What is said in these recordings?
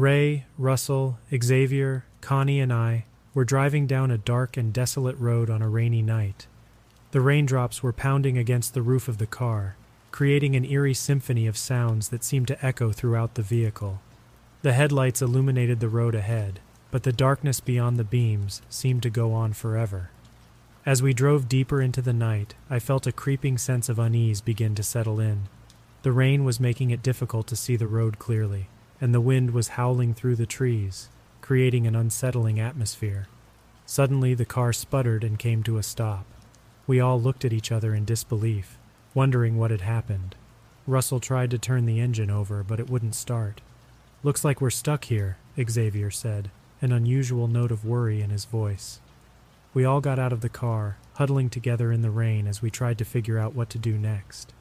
Ray, Russell, Xavier, Connie, and I were driving down a dark and desolate road on a rainy night. The raindrops were pounding against the roof of the car, creating an eerie symphony of sounds that seemed to echo throughout the vehicle. The headlights illuminated the road ahead, but the darkness beyond the beams seemed to go on forever. As we drove deeper into the night, I felt a creeping sense of unease begin to settle in. The rain was making it difficult to see the road clearly, and the wind was howling through the trees, creating an unsettling atmosphere. Suddenly, the car sputtered and came to a stop. We all looked at each other in disbelief, wondering what had happened. Russell tried to turn the engine over, but it wouldn't start. "Looks like we're stuck here," Xavier said, an unusual note of worry in his voice. We all got out of the car, huddling together in the rain as we tried to figure out what to do next.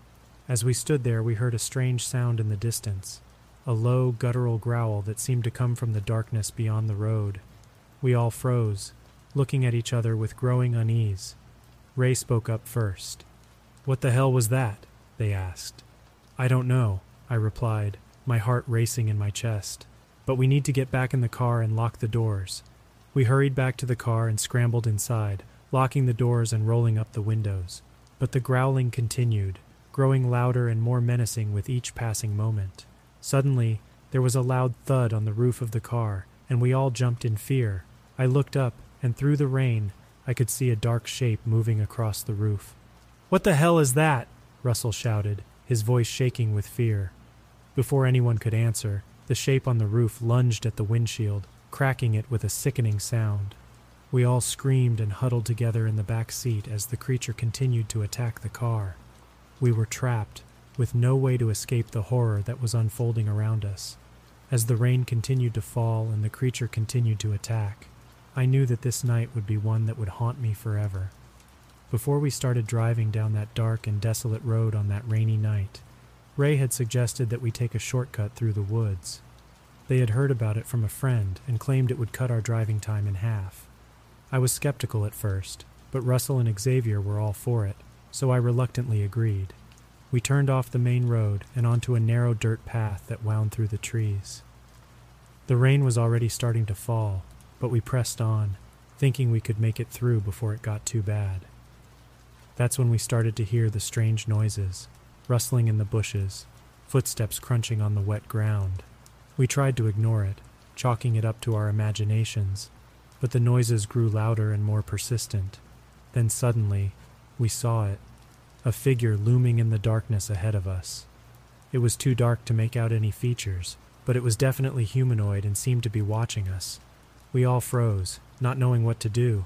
As we stood there, we heard a strange sound in the distance, a low, guttural growl that seemed to come from the darkness beyond the road. We all froze, looking at each other with growing unease. Ray spoke up first. "What the hell was that?" they asked. "I don't know," I replied, my heart racing in my chest. "But we need to get back in the car and lock the doors." We hurried back to the car and scrambled inside, locking the doors and rolling up the windows. But the growling continued, growing louder and more menacing with each passing moment. Suddenly, there was a loud thud on the roof of the car, and we all jumped in fear. I looked up, and through the rain, I could see a dark shape moving across the roof. "What the hell is that?" Russell shouted, his voice shaking with fear. Before anyone could answer, the shape on the roof lunged at the windshield, cracking it with a sickening sound. We all screamed and huddled together in the back seat as the creature continued to attack the car. We were trapped, with no way to escape the horror that was unfolding around us. As the rain continued to fall and the creature continued to attack, I knew that this night would be one that would haunt me forever. Before we started driving down that dark and desolate road on that rainy night, Ray had suggested that we take a shortcut through the woods. They had heard about it from a friend and claimed it would cut our driving time in half. I was skeptical at first, but Russell and Xavier were all for it, so I reluctantly agreed. We turned off the main road and onto a narrow dirt path that wound through the trees. The rain was already starting to fall, but we pressed on, thinking we could make it through before it got too bad. That's when we started to hear the strange noises, rustling in the bushes, footsteps crunching on the wet ground. We tried to ignore it, chalking it up to our imaginations, but the noises grew louder and more persistent. Then suddenly, we saw it, a figure looming in the darkness ahead of us. It was too dark to make out any features, but it was definitely humanoid and seemed to be watching us. We all froze, not knowing what to do.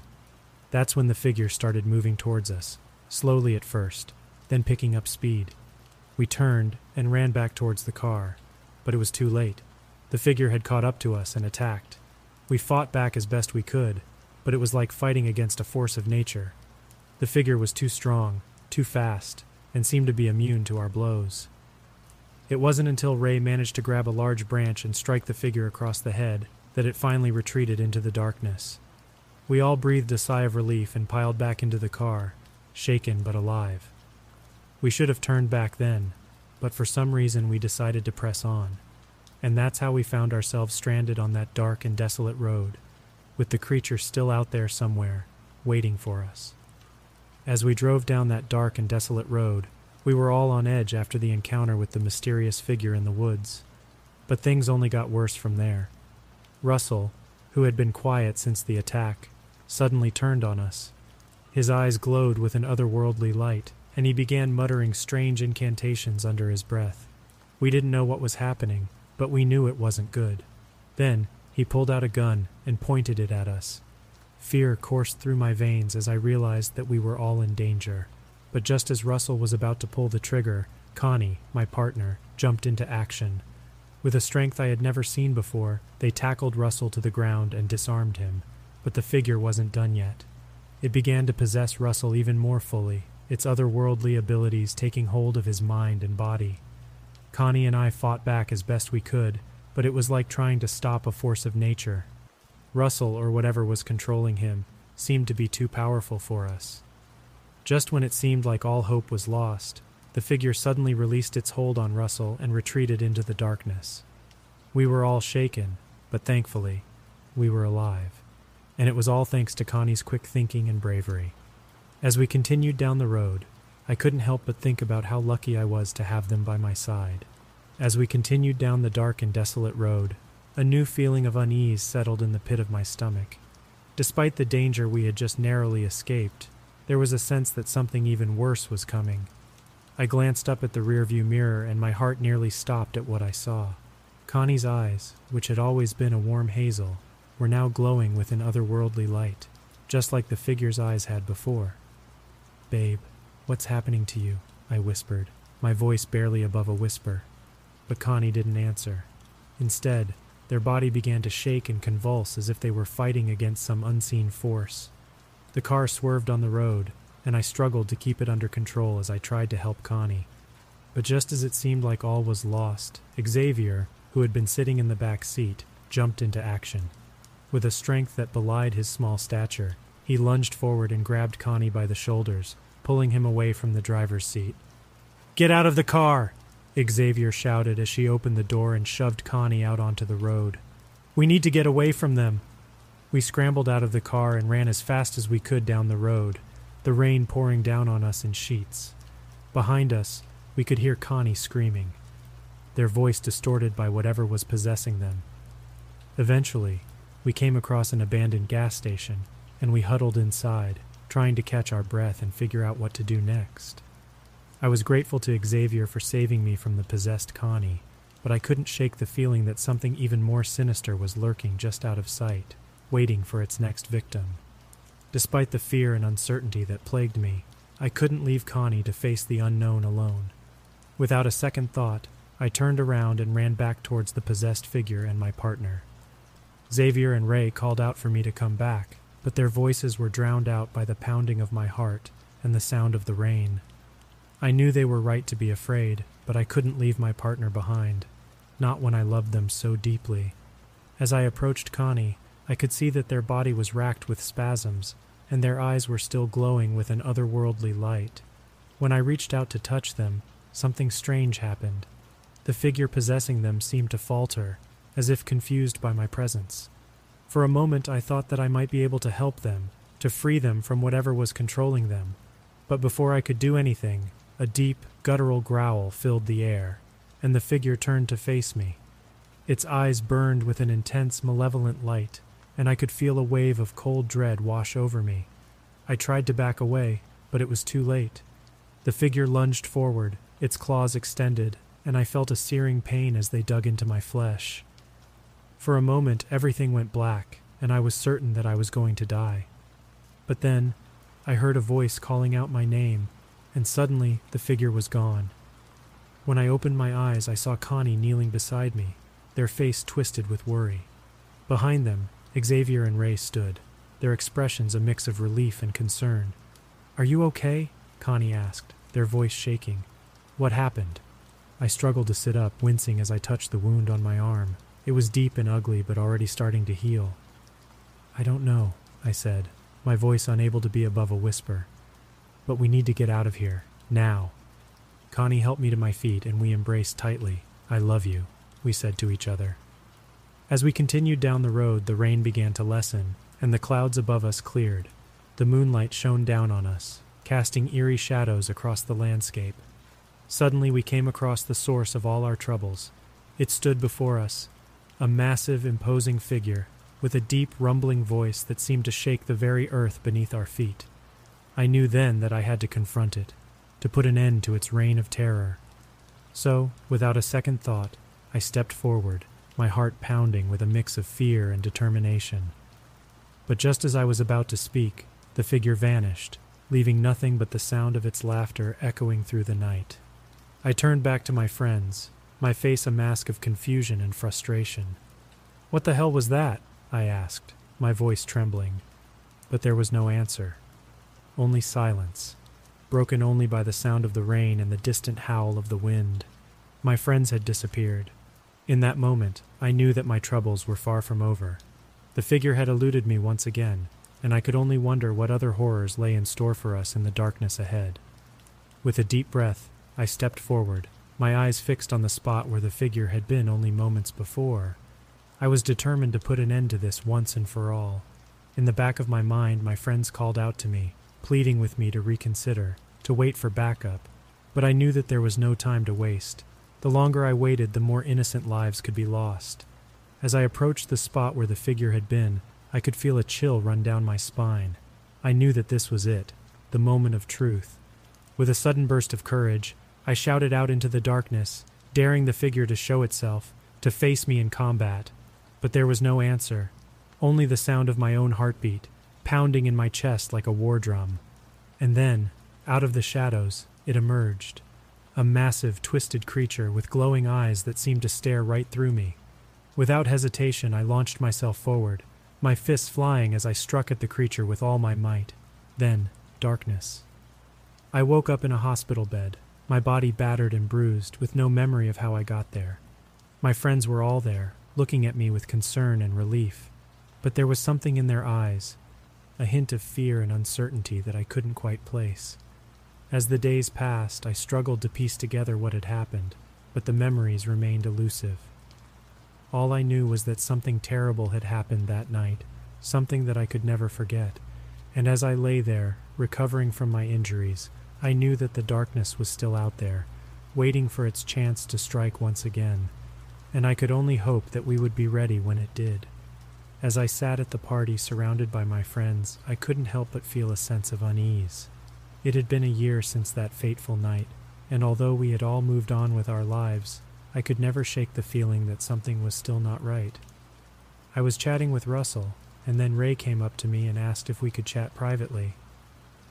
That's when the figure started moving towards us, slowly at first, then picking up speed. We turned and ran back towards the car, but it was too late. The figure had caught up to us and attacked. We fought back as best we could, but it was like fighting against a force of nature. The figure was too strong, too fast, and seemed to be immune to our blows. It wasn't until Ray managed to grab a large branch and strike the figure across the head that it finally retreated into the darkness. We all breathed a sigh of relief and piled back into the car, shaken but alive. We should have turned back then, but for some reason we decided to press on. And that's how we found ourselves stranded on that dark and desolate road, with the creature still out there somewhere, waiting for us. As we drove down that dark and desolate road, we were all on edge after the encounter with the mysterious figure in the woods. But things only got worse from there. Russell, who had been quiet since the attack, suddenly turned on us. His eyes glowed with an otherworldly light, and he began muttering strange incantations under his breath. We didn't know what was happening, but we knew it wasn't good. Then, he pulled out a gun and pointed it at us. Fear coursed through my veins as I realized that we were all in danger. But just as Russell was about to pull the trigger, Connie, my partner, jumped into action. With a strength I had never seen before, they tackled Russell to the ground and disarmed him. But the figure wasn't done yet. It began to possess Russell even more fully, its otherworldly abilities taking hold of his mind and body. Connie and I fought back as best we could, but it was like trying to stop a force of nature. Russell, or whatever was controlling him, seemed to be too powerful for us. Just when it seemed like all hope was lost, the figure suddenly released its hold on Russell and retreated into the darkness. We were all shaken, But thankfully, we were alive, and it was all thanks to Connie's quick thinking and bravery. As we continued down the road, I couldn't help but think about how lucky I was to have them by my side. As we continued down the dark and desolate road, a new feeling of unease settled in the pit of my stomach. Despite the danger we had just narrowly escaped, there was a sense that something even worse was coming. I glanced up at the rearview mirror and my heart nearly stopped at what I saw. Connie's eyes, which had always been a warm hazel, were now glowing with an otherworldly light, just like the figure's eyes had before. "Babe, what's happening to you?" I whispered, my voice barely above a whisper. But Connie didn't answer. Instead, their body began to shake and convulse as if they were fighting against some unseen force. The car swerved on the road, and I struggled to keep it under control as I tried to help Connie. But just as it seemed like all was lost, Xavier, who had been sitting in the back seat, jumped into action. With a strength that belied his small stature, he lunged forward and grabbed Connie by the shoulders, pulling him away from the driver's seat. "Get out of the car!" Xavier shouted as she opened the door and shoved Connie out onto the road. "We need to get away from them." We scrambled out of the car and ran as fast as we could down the road, the rain pouring down on us in sheets. Behind us, we could hear Connie screaming, their voice distorted by whatever was possessing them. Eventually, we came across an abandoned gas station, and we huddled inside, trying to catch our breath and figure out what to do next. I was grateful to Xavier for saving me from the possessed Connie, but I couldn't shake the feeling that something even more sinister was lurking just out of sight, waiting for its next victim. Despite the fear and uncertainty that plagued me, I couldn't leave Connie to face the unknown alone. Without a second thought, I turned around and ran back towards the possessed figure and my partner. Xavier and Ray called out for me to come back, but their voices were drowned out by the pounding of my heart and the sound of the rain. I knew they were right to be afraid, but I couldn't leave my partner behind, not when I loved them so deeply. As I approached Connie, I could see that their body was racked with spasms, and their eyes were still glowing with an otherworldly light. When I reached out to touch them, something strange happened. The figure possessing them seemed to falter, as if confused by my presence. For a moment I thought that I might be able to help them, to free them from whatever was controlling them. But before I could do anything, a deep, guttural growl filled the air, and the figure turned to face me. Its eyes burned with an intense, malevolent light, and I could feel a wave of cold dread wash over me. I tried to back away, but it was too late. The figure lunged forward, its claws extended, and I felt a searing pain as they dug into my flesh. For a moment, everything went black, and I was certain that I was going to die. But then, I heard a voice calling out my name, and suddenly the figure was gone. When I opened my eyes, I saw Connie kneeling beside me, their face twisted with worry. Behind them, Xavier and Ray stood, their expressions a mix of relief and concern. "Are you okay?" Connie asked, their voice shaking. "What happened?" I struggled to sit up, wincing as I touched the wound on my arm. It was deep and ugly, but already starting to heal. "I don't know," I said, my voice unable to be above a whisper. "But we need to get out of here, now." Connie helped me to my feet and we embraced tightly. "I love you," we said to each other. As we continued down the road, the rain began to lessen, and the clouds above us cleared. The moonlight shone down on us, casting eerie shadows across the landscape. Suddenly we came across the source of all our troubles. It stood before us, a massive, imposing figure, with a deep, rumbling voice that seemed to shake the very earth beneath our feet. I knew then that I had to confront it, to put an end to its reign of terror. So, without a second thought, I stepped forward, my heart pounding with a mix of fear and determination. But just as I was about to speak, the figure vanished, leaving nothing but the sound of its laughter echoing through the night. I turned back to my friends, my face a mask of confusion and frustration. "What the hell was that?" I asked, my voice trembling. But there was no answer. Only silence, broken only by the sound of the rain and the distant howl of the wind. My friends had disappeared. In that moment, I knew that my troubles were far from over. The figure had eluded me once again, and I could only wonder what other horrors lay in store for us in the darkness ahead. With a deep breath, I stepped forward, my eyes fixed on the spot where the figure had been only moments before. I was determined to put an end to this once and for all. In the back of my mind, my friends called out to me, pleading with me to reconsider, to wait for backup, but I knew that there was no time to waste. The longer I waited, the more innocent lives could be lost. As I approached the spot where the figure had been, I could feel a chill run down my spine. I knew that this was it, the moment of truth. With a sudden burst of courage, I shouted out into the darkness, daring the figure to show itself, to face me in combat. But there was no answer, only the sound of my own heartbeat, pounding in my chest like a war drum. And then, out of the shadows, it emerged, a massive, twisted creature with glowing eyes that seemed to stare right through me. Without hesitation, I launched myself forward, my fists flying as I struck at the creature with all my might. Then, darkness. I woke up in a hospital bed, my body battered and bruised, with no memory of how I got there. My friends were all there, looking at me with concern and relief, but there was something in their eyes, a hint of fear and uncertainty that I couldn't quite place. As the days passed, I struggled to piece together what had happened, but the memories remained elusive. All I knew was that something terrible had happened that night, something that I could never forget, and as I lay there, recovering from my injuries, I knew that the darkness was still out there, waiting for its chance to strike once again, and I could only hope that we would be ready when it did. As I sat at the party surrounded by my friends, I couldn't help but feel a sense of unease. It had been a year since that fateful night, and although we had all moved on with our lives, I could never shake the feeling that something was still not right. I was chatting with Russell, and then Ray came up to me and asked if we could chat privately.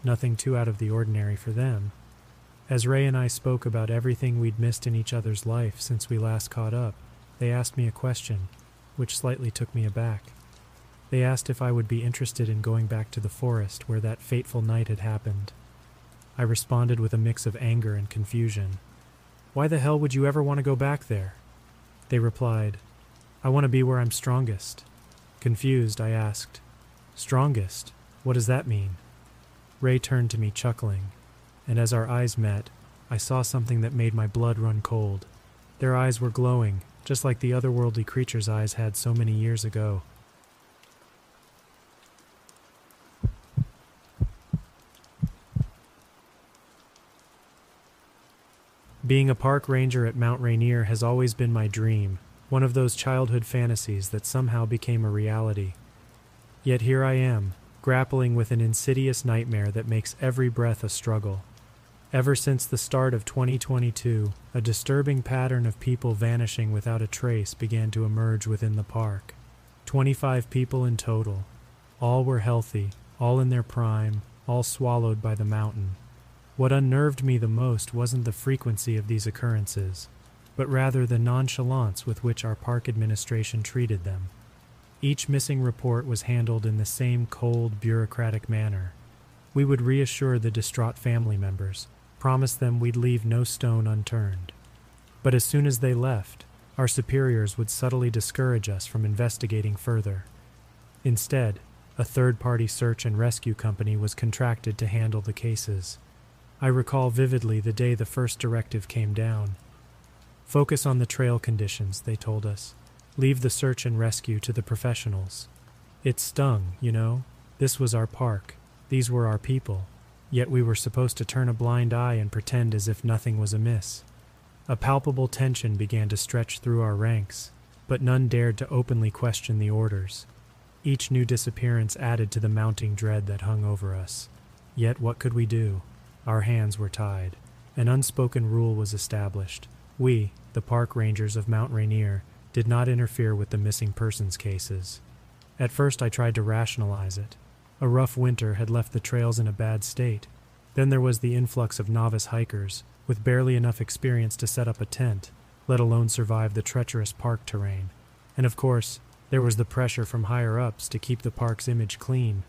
Nothing too out of the ordinary for them. As Ray and I spoke about everything we'd missed in each other's life since we last caught up, they asked me a question, which slightly took me aback. They asked if I would be interested in going back to the forest where that fateful night had happened. I responded with a mix of anger and confusion. "Why the hell would you ever want to go back there?" They replied, "I want to be where I'm strongest." Confused, I asked, "Strongest? What does that mean?" Ray turned to me chuckling, and as our eyes met, I saw something that made my blood run cold. Their eyes were glowing, just like the otherworldly creature's eyes had so many years ago. Being a park ranger at Mount Rainier has always been my dream, one of those childhood fantasies that somehow became a reality. Yet here I am, grappling with an insidious nightmare that makes every breath a struggle. Ever since the start of 2022, a disturbing pattern of people vanishing without a trace began to emerge within the park. 25 people in total. All were healthy, all in their prime, all swallowed by the mountain. What unnerved me the most wasn't the frequency of these occurrences, but rather the nonchalance with which our park administration treated them. Each missing report was handled in the same cold, bureaucratic manner. We would reassure the distraught family members, promise them we'd leave no stone unturned. But as soon as they left, our superiors would subtly discourage us from investigating further. Instead, a third-party search and rescue company was contracted to handle the cases. I recall vividly the day the first directive came down. "Focus on the trail conditions," they told us. "Leave the search and rescue to the professionals." It stung, you know. This was our park. These were our people. Yet we were supposed to turn a blind eye and pretend as if nothing was amiss. A palpable tension began to stretch through our ranks, but none dared to openly question the orders. Each new disappearance added to the mounting dread that hung over us. Yet what could we do? Our hands were tied. An unspoken rule was established. We, the park rangers of Mount Rainier, did not interfere with the missing persons cases. At first I tried to rationalize it. A rough winter had left the trails in a bad state. Then there was the influx of novice hikers, with barely enough experience to set up a tent, let alone survive the treacherous park terrain. And of course, there was the pressure from higher-ups to keep the park's image clean.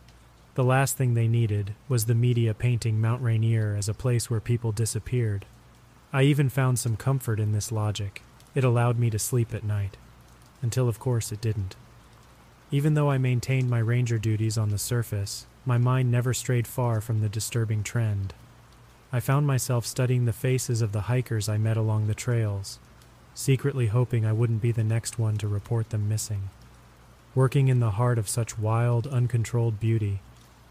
The last thing they needed was the media painting Mount Rainier as a place where people disappeared. I even found some comfort in this logic. It allowed me to sleep at night. Until, of course, it didn't. Even though I maintained my ranger duties on the surface, my mind never strayed far from the disturbing trend. I found myself studying the faces of the hikers I met along the trails. secretly hoping I wouldn't be the next one to report them missing. Working in the heart of such wild, uncontrolled beauty,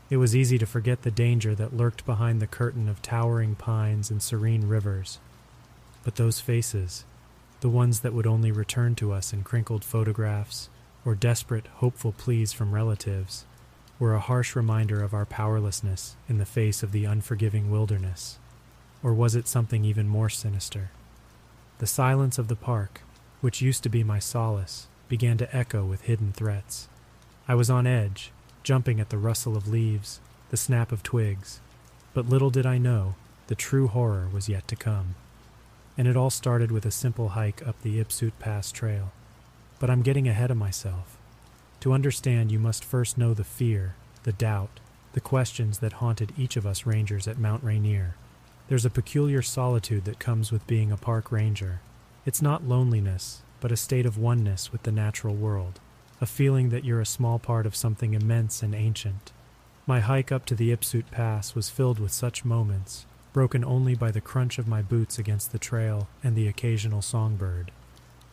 it was easy to forget the danger that lurked behind the curtain of towering pines and serene rivers. But those faces, the ones that would only return to us in crinkled photographs or desperate, hopeful pleas from relatives, were a harsh reminder of our powerlessness in the face of the unforgiving wilderness. Or was it something even more sinister? The silence of the park, which used to be my solace, began to echo with hidden threats. I was on edge, jumping at the rustle of leaves, the snap of twigs, but little did I know the true horror was yet to come. And it all started with a simple hike up the Ipsut Pass Trail. But I'm getting ahead of myself. To understand, you must first know the fear, the doubt, the questions that haunted each of us rangers at Mount Rainier. There's a peculiar solitude that comes with being a park ranger. It's not loneliness, but a state of oneness with the natural world, a feeling that you're a small part of something immense and ancient. My hike up to the Ipsut Pass was filled with such moments, broken only by the crunch of my boots against the trail and the occasional songbird.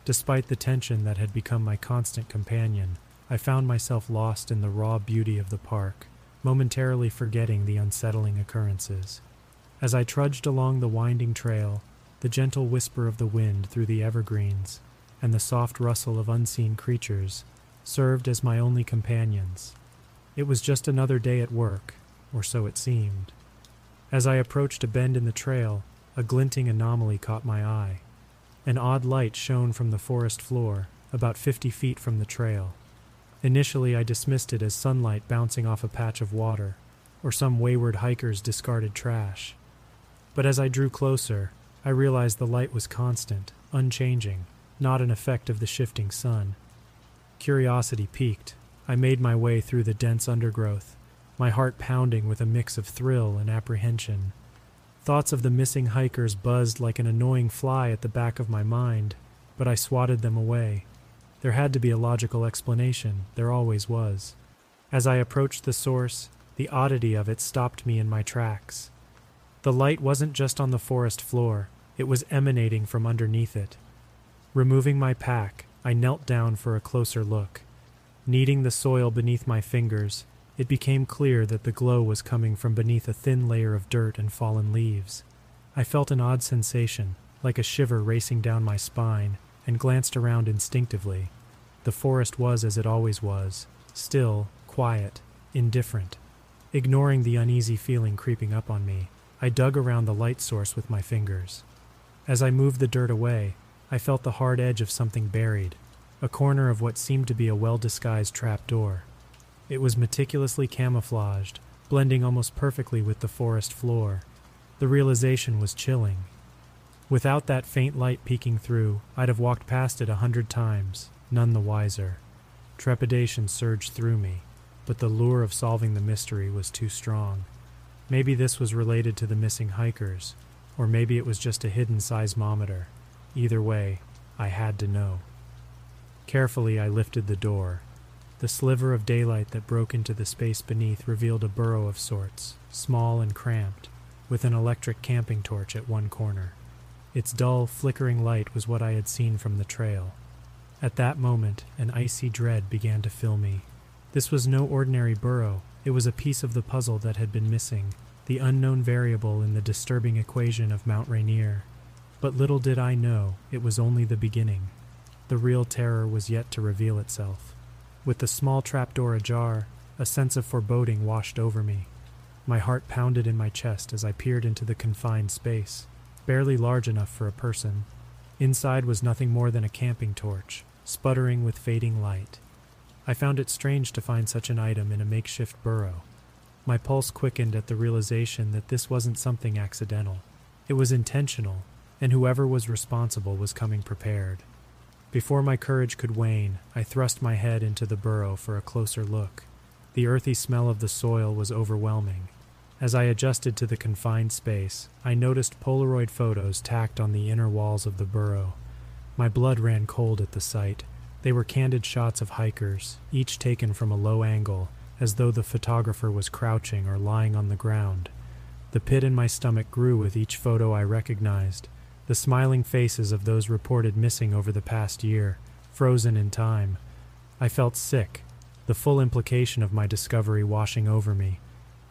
Despite the tension that had become my constant companion, I found myself lost in the raw beauty of the park, momentarily forgetting the unsettling occurrences. As I trudged along the winding trail, the gentle whisper of the wind through the evergreens and the soft rustle of unseen creatures served as my only companions. It was just another day at work, or so it seemed. As I approached a bend in the trail, a glinting anomaly caught my eye. An odd light shone from the forest floor, about 50 feet from the trail. Initially, I dismissed it as sunlight bouncing off a patch of water, or some wayward hiker's discarded trash. But as I drew closer, I realized the light was constant, unchanging, not an effect of the shifting sun. Curiosity piqued, I made my way through the dense undergrowth, my heart pounding with a mix of thrill and apprehension. Thoughts of the missing hikers buzzed like an annoying fly at the back of my mind, but I swatted them away. There had to be a logical explanation, there always was. As I approached the source, the oddity of it stopped me in my tracks. The light wasn't just on the forest floor, it was emanating from underneath it. Removing my pack, I knelt down for a closer look. Kneading the soil beneath my fingers, it became clear that the glow was coming from beneath a thin layer of dirt and fallen leaves. I felt an odd sensation, like a shiver racing down my spine, and glanced around instinctively. The forest was as it always was, still, quiet, indifferent. Ignoring the uneasy feeling creeping up on me, I dug around the light source with my fingers. As I moved the dirt away, I felt the hard edge of something buried, a corner of what seemed to be a well-disguised trapdoor. It was meticulously camouflaged, blending almost perfectly with the forest floor. The realization was chilling. Without that faint light peeking through, I'd have walked past it 100 times, none the wiser. Trepidation surged through me, but the lure of solving the mystery was too strong. Maybe this was related to the missing hikers, or maybe it was just a hidden seismometer. Either way, I had to know. Carefully, I lifted the door. The sliver of daylight that broke into the space beneath revealed a burrow of sorts, small and cramped, with an electric camping torch at one corner. Its dull, flickering light was what I had seen from the trail. At that moment, an icy dread began to fill me. This was no ordinary burrow, it was a piece of the puzzle that had been missing, the unknown variable in the disturbing equation of Mount Rainier. But little did I know, it was only the beginning. The real terror was yet to reveal itself. With the small trapdoor ajar, a sense of foreboding washed over me. My heart pounded in my chest as I peered into the confined space, barely large enough for a person. Inside was nothing more than a camping torch, sputtering with fading light. I found it strange to find such an item in a makeshift burrow. My pulse quickened at the realization that this wasn't something accidental. It was intentional, and whoever was responsible was coming prepared. Before my courage could wane, I thrust my head into the burrow for a closer look. The earthy smell of the soil was overwhelming. As I adjusted to the confined space, I noticed Polaroid photos tacked on the inner walls of the burrow. My blood ran cold at the sight. They were candid shots of hikers, each taken from a low angle, as though the photographer was crouching or lying on the ground. The pit in my stomach grew with each photo I recognized, the smiling faces of those reported missing over the past year, frozen in time. I felt sick, the full implication of my discovery washing over me.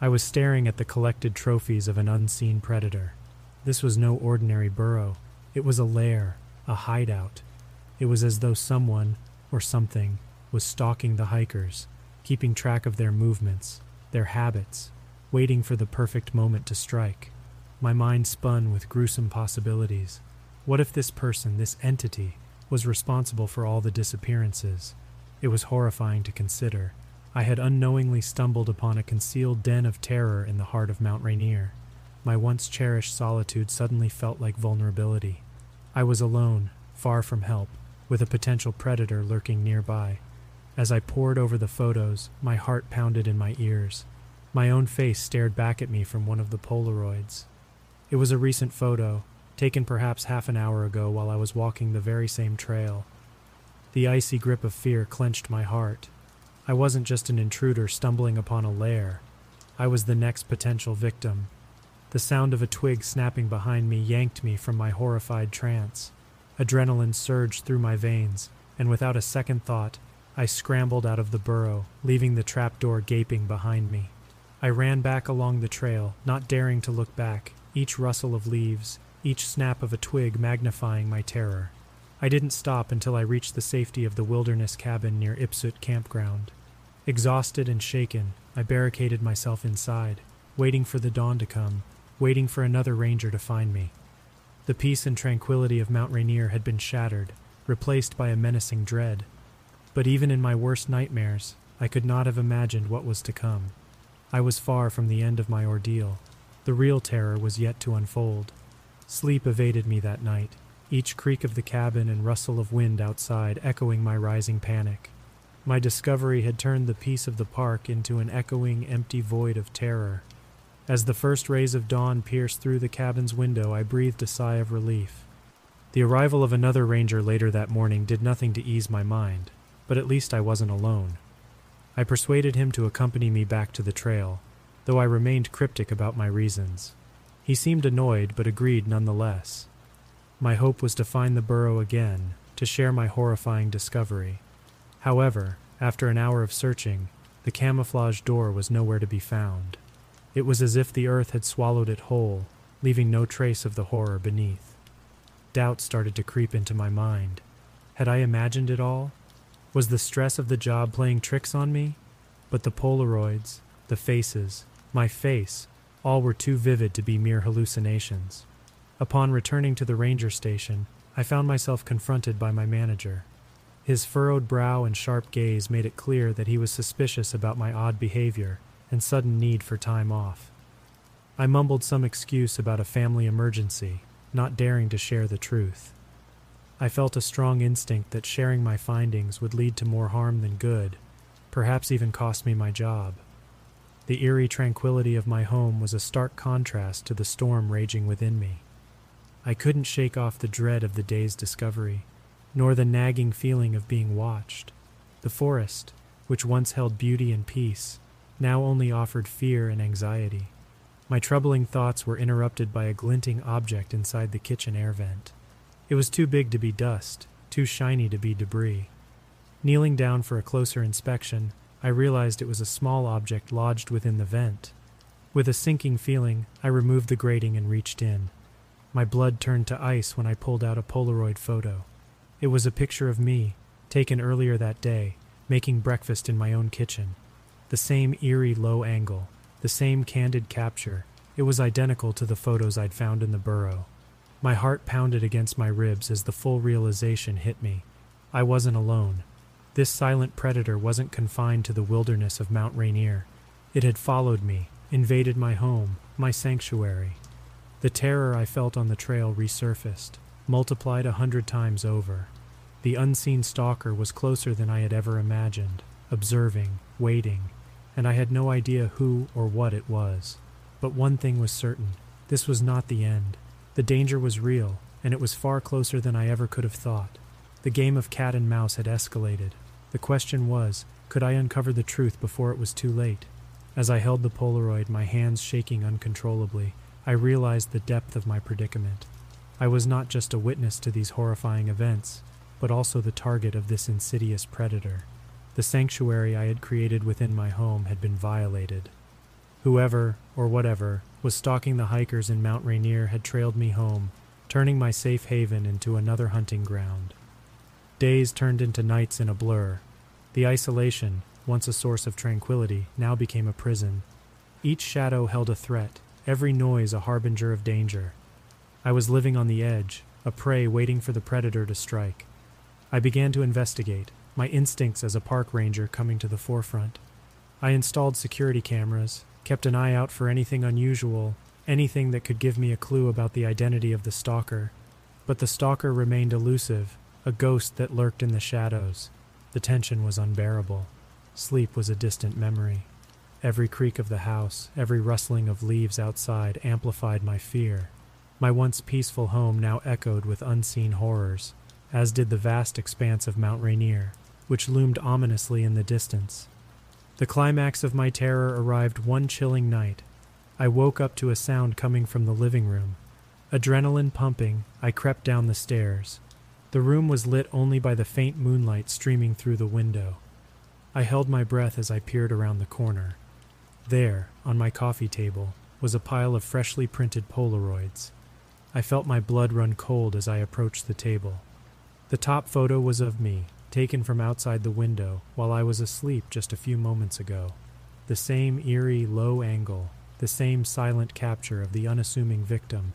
I was staring at the collected trophies of an unseen predator. This was no ordinary burrow. It was a lair, a hideout. It was as though someone, or something, was stalking the hikers, keeping track of their movements, their habits, waiting for the perfect moment to strike. My mind spun with gruesome possibilities. What if this person, this entity, was responsible for all the disappearances? It was horrifying to consider. I had unknowingly stumbled upon a concealed den of terror in the heart of Mount Rainier. My once cherished solitude suddenly felt like vulnerability. I was alone, far from help, with a potential predator lurking nearby. As I pored over the photos, my heart pounded in my ears. My own face stared back at me from one of the Polaroids. It was a recent photo, taken perhaps half an hour ago while I was walking the very same trail. The icy grip of fear clenched my heart. I wasn't just an intruder stumbling upon a lair. I was the next potential victim. The sound of a twig snapping behind me yanked me from my horrified trance. Adrenaline surged through my veins, and without a second thought, I scrambled out of the burrow, leaving the trapdoor gaping behind me. I ran back along the trail, not daring to look back, each rustle of leaves, each snap of a twig magnifying my terror. I didn't stop until I reached the safety of the wilderness cabin near Ipsut Campground. Exhausted and shaken, I barricaded myself inside, waiting for the dawn to come, waiting for another ranger to find me. The peace and tranquility of Mount Rainier had been shattered, replaced by a menacing dread. But even in my worst nightmares, I could not have imagined what was to come. I was far from the end of my ordeal. The real terror was yet to unfold. Sleep evaded me that night, each creak of the cabin and rustle of wind outside echoing my rising panic. My discovery had turned the peace of the park into an echoing, empty void of terror. As the first rays of dawn pierced through the cabin's window, I breathed a sigh of relief. The arrival of another ranger later that morning did nothing to ease my mind, but at least I wasn't alone. I persuaded him to accompany me back to the trail, though I remained cryptic about my reasons. He seemed annoyed, but agreed nonetheless. My hope was to find the burrow again, to share my horrifying discovery. However, after an hour of searching, the camouflage door was nowhere to be found. It was as if the earth had swallowed it whole, leaving no trace of the horror beneath. Doubt started to creep into my mind. Had I imagined it all? Was the stress of the job playing tricks on me? But the Polaroids, the faces, my face, all were too vivid to be mere hallucinations. Upon returning to the ranger station, I found myself confronted by my manager. His furrowed brow and sharp gaze made it clear that he was suspicious about my odd behavior and sudden need for time off. I mumbled some excuse about a family emergency, not daring to share the truth. I felt a strong instinct that sharing my findings would lead to more harm than good, perhaps even cost me my job. The eerie tranquility of my home was a stark contrast to the storm raging within me. I couldn't shake off the dread of the day's discovery, nor the nagging feeling of being watched. The forest, which once held beauty and peace, now only offered fear and anxiety. My troubling thoughts were interrupted by a glinting object inside the kitchen air vent. It was too big to be dust, too shiny to be debris. Kneeling down for a closer inspection, I realized it was a small object lodged within the vent. With a sinking feeling, I removed the grating and reached in. My blood turned to ice when I pulled out a Polaroid photo. It was a picture of me, taken earlier that day, making breakfast in my own kitchen. The same eerie low angle, the same candid capture, it was identical to the photos I'd found in the burrow. My heart pounded against my ribs as the full realization hit me. I wasn't alone. This silent predator wasn't confined to the wilderness of Mount Rainier. It had followed me, invaded my home, my sanctuary. The terror I felt on the trail resurfaced, multiplied 100 times over. The unseen stalker was closer than I had ever imagined, observing, waiting, and I had no idea who or what it was. But one thing was certain, this was not the end. The danger was real, and it was far closer than I ever could have thought. The game of cat and mouse had escalated. The question was, could I uncover the truth before it was too late? As I held the Polaroid, my hands shaking uncontrollably, I realized the depth of my predicament. I was not just a witness to these horrifying events, but also the target of this insidious predator. The sanctuary I had created within my home had been violated. Whoever, or whatever, was stalking the hikers in Mount Rainier had trailed me home, turning my safe haven into another hunting ground. Days turned into nights in a blur. The isolation, once a source of tranquility, now became a prison. Each shadow held a threat, every noise a harbinger of danger. I was living on the edge, a prey waiting for the predator to strike. I began to investigate, my instincts as a park ranger coming to the forefront. I installed security cameras, kept an eye out for anything unusual, anything that could give me a clue about the identity of the stalker. But the stalker remained elusive, a ghost that lurked in the shadows. The tension was unbearable. Sleep was a distant memory. Every creak of the house, every rustling of leaves outside amplified my fear. My once peaceful home now echoed with unseen horrors, as did the vast expanse of Mount Rainier, which loomed ominously in the distance. The climax of my terror arrived one chilling night. I woke up to a sound coming from the living room. Adrenaline pumping, I crept down the stairs. The room was lit only by the faint moonlight streaming through the window. I held my breath as I peered around the corner. There, on my coffee table, was a pile of freshly printed Polaroids. I felt my blood run cold as I approached the table. The top photo was of me, taken from outside the window while I was asleep just a few moments ago. The same eerie, low angle, the same silent capture of the unassuming victim.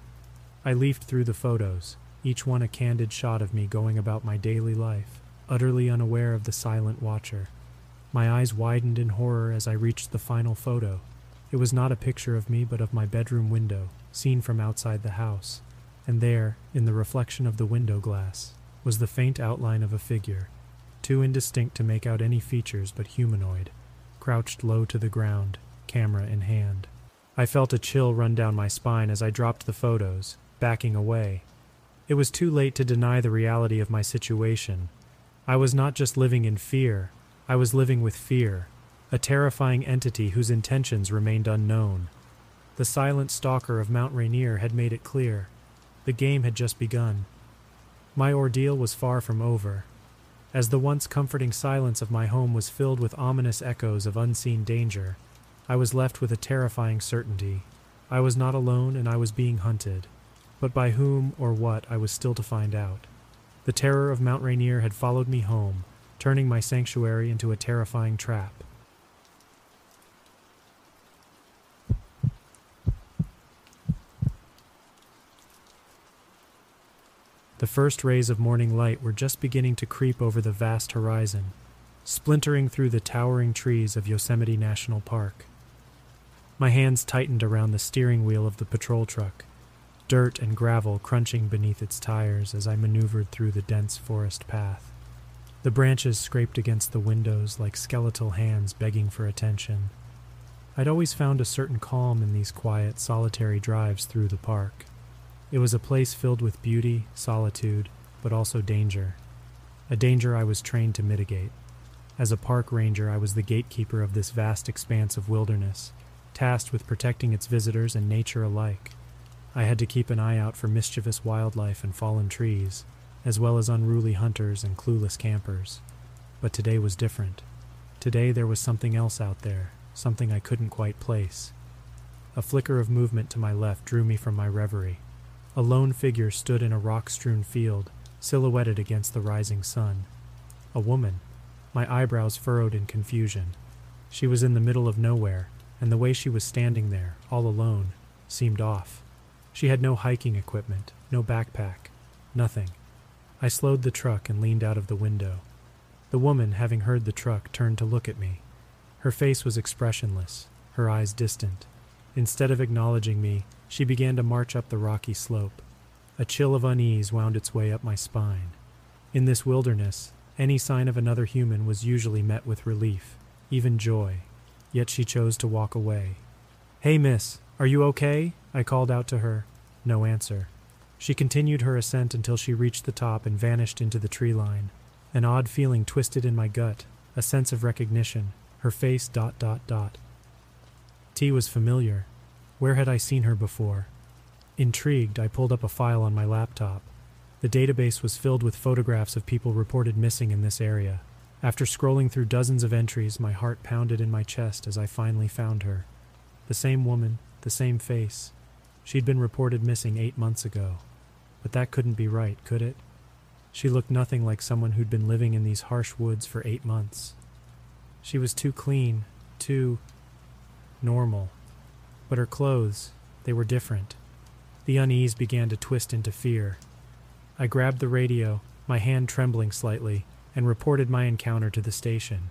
I leafed through the photos, each one a candid shot of me going about my daily life, utterly unaware of the silent watcher. My eyes widened in horror as I reached the final photo. It was not a picture of me, but of my bedroom window, seen from outside the house. And there, in the reflection of the window glass, was the faint outline of a figure, too indistinct to make out any features but humanoid, crouched low to the ground, camera in hand. I felt a chill run down my spine as I dropped the photos, backing away. It was too late to deny the reality of my situation. I was not just living in fear, I was living with fear, a terrifying entity whose intentions remained unknown. The silent stalker of Mount Rainier had made it clear. The game had just begun. My ordeal was far from over. As the once comforting silence of my home was filled with ominous echoes of unseen danger, I was left with a terrifying certainty. I was not alone and I was being hunted, but by whom or what I was still to find out. The terror of Mount Rainier had followed me home, turning my sanctuary into a terrifying trap. The first rays of morning light were just beginning to creep over the vast horizon, splintering through the towering trees of Yosemite National Park. My hands tightened around the steering wheel of the patrol truck, dirt and gravel crunching beneath its tires as I maneuvered through the dense forest path. The branches scraped against the windows like skeletal hands begging for attention. I'd always found a certain calm in these quiet, solitary drives through the park. It was a place filled with beauty, solitude, but also danger. A danger I was trained to mitigate. As a park ranger, I was the gatekeeper of this vast expanse of wilderness, tasked with protecting its visitors and nature alike. I had to keep an eye out for mischievous wildlife and fallen trees, as well as unruly hunters and clueless campers. But today was different. Today there was something else out there, something I couldn't quite place. A flicker of movement to my left drew me from my reverie. A lone figure stood in a rock-strewn field, silhouetted against the rising sun. A woman. My eyebrows furrowed in confusion. She was in the middle of nowhere, and the way she was standing there, all alone, seemed off. She had no hiking equipment, no backpack, nothing. I slowed the truck and leaned out of the window. The woman, having heard the truck, turned to look at me. Her face was expressionless, her eyes distant. Instead of acknowledging me, she began to march up the rocky slope. A chill of unease wound its way up my spine. In this wilderness, any sign of another human was usually met with relief, even joy, yet she chose to walk away. "Hey, miss, are you okay?" I called out to her. No answer. She continued her ascent until she reached the top and vanished into the tree line. An odd feeling twisted in my gut, a sense of recognition, her face ... T was familiar. Where had I seen her before? Intrigued, I pulled up a file on my laptop. The database was filled with photographs of people reported missing in this area. After scrolling through dozens of entries, my heart pounded in my chest as I finally found her. The same woman, the same face. She'd been reported missing 8 months ago. But that couldn't be right, could it? She looked nothing like someone who'd been living in these harsh woods for 8 months. She was too clean, too normal. But her clothes, they were different. The unease began to twist into fear. I grabbed the radio, my hand trembling slightly, and reported my encounter to the station.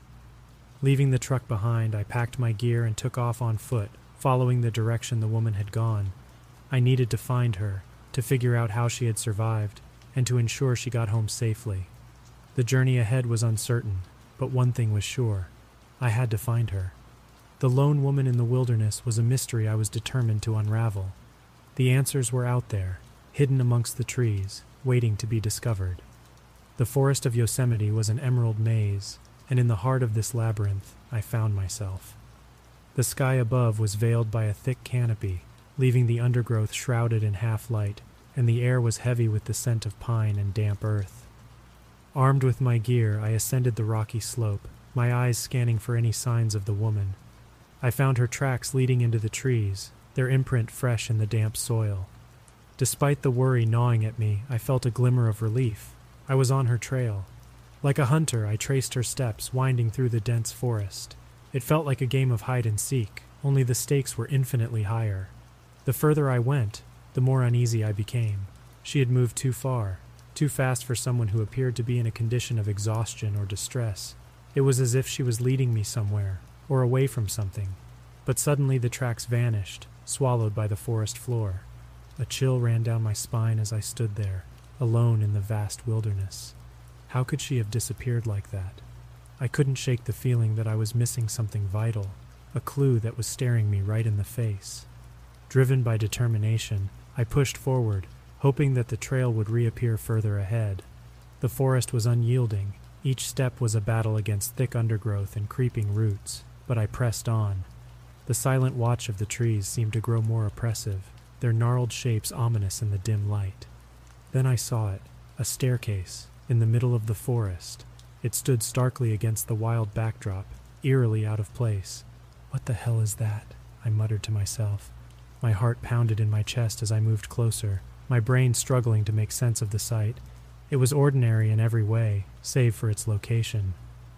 Leaving the truck behind, I packed my gear and took off on foot, following the direction the woman had gone. I needed to find her, to figure out how she had survived, and to ensure she got home safely. The journey ahead was uncertain, but one thing was sure. I had to find her. The lone woman in the wilderness was a mystery I was determined to unravel. The answers were out there, hidden amongst the trees, waiting to be discovered. The forest of Yosemite was an emerald maze, and in the heart of this labyrinth, I found myself. The sky above was veiled by a thick canopy, leaving the undergrowth shrouded in half-light, and the air was heavy with the scent of pine and damp earth. Armed with my gear, I ascended the rocky slope, my eyes scanning for any signs of the woman. I found her tracks leading into the trees, their imprint fresh in the damp soil. Despite the worry gnawing at me, I felt a glimmer of relief. I was on her trail. Like a hunter, I traced her steps, winding through the dense forest. It felt like a game of hide and seek, only the stakes were infinitely higher. The further I went, the more uneasy I became. She had moved too far, too fast for someone who appeared to be in a condition of exhaustion or distress. It was as if she was leading me somewhere, or away from something. But suddenly the tracks vanished, swallowed by the forest floor. A chill ran down my spine as I stood there, alone in the vast wilderness. How could she have disappeared like that? I couldn't shake the feeling that I was missing something vital, a clue that was staring me right in the face. Driven by determination, I pushed forward, hoping that the trail would reappear further ahead. The forest was unyielding. Each step was a battle against thick undergrowth and creeping roots, but I pressed on. The silent watch of the trees seemed to grow more oppressive, their gnarled shapes ominous in the dim light. Then I saw it, a staircase, in the middle of the forest. It stood starkly against the wild backdrop, eerily out of place. "What the hell is that?" I muttered to myself. My heart pounded in my chest as I moved closer, my brain struggling to make sense of the sight. It was ordinary in every way, save for its location.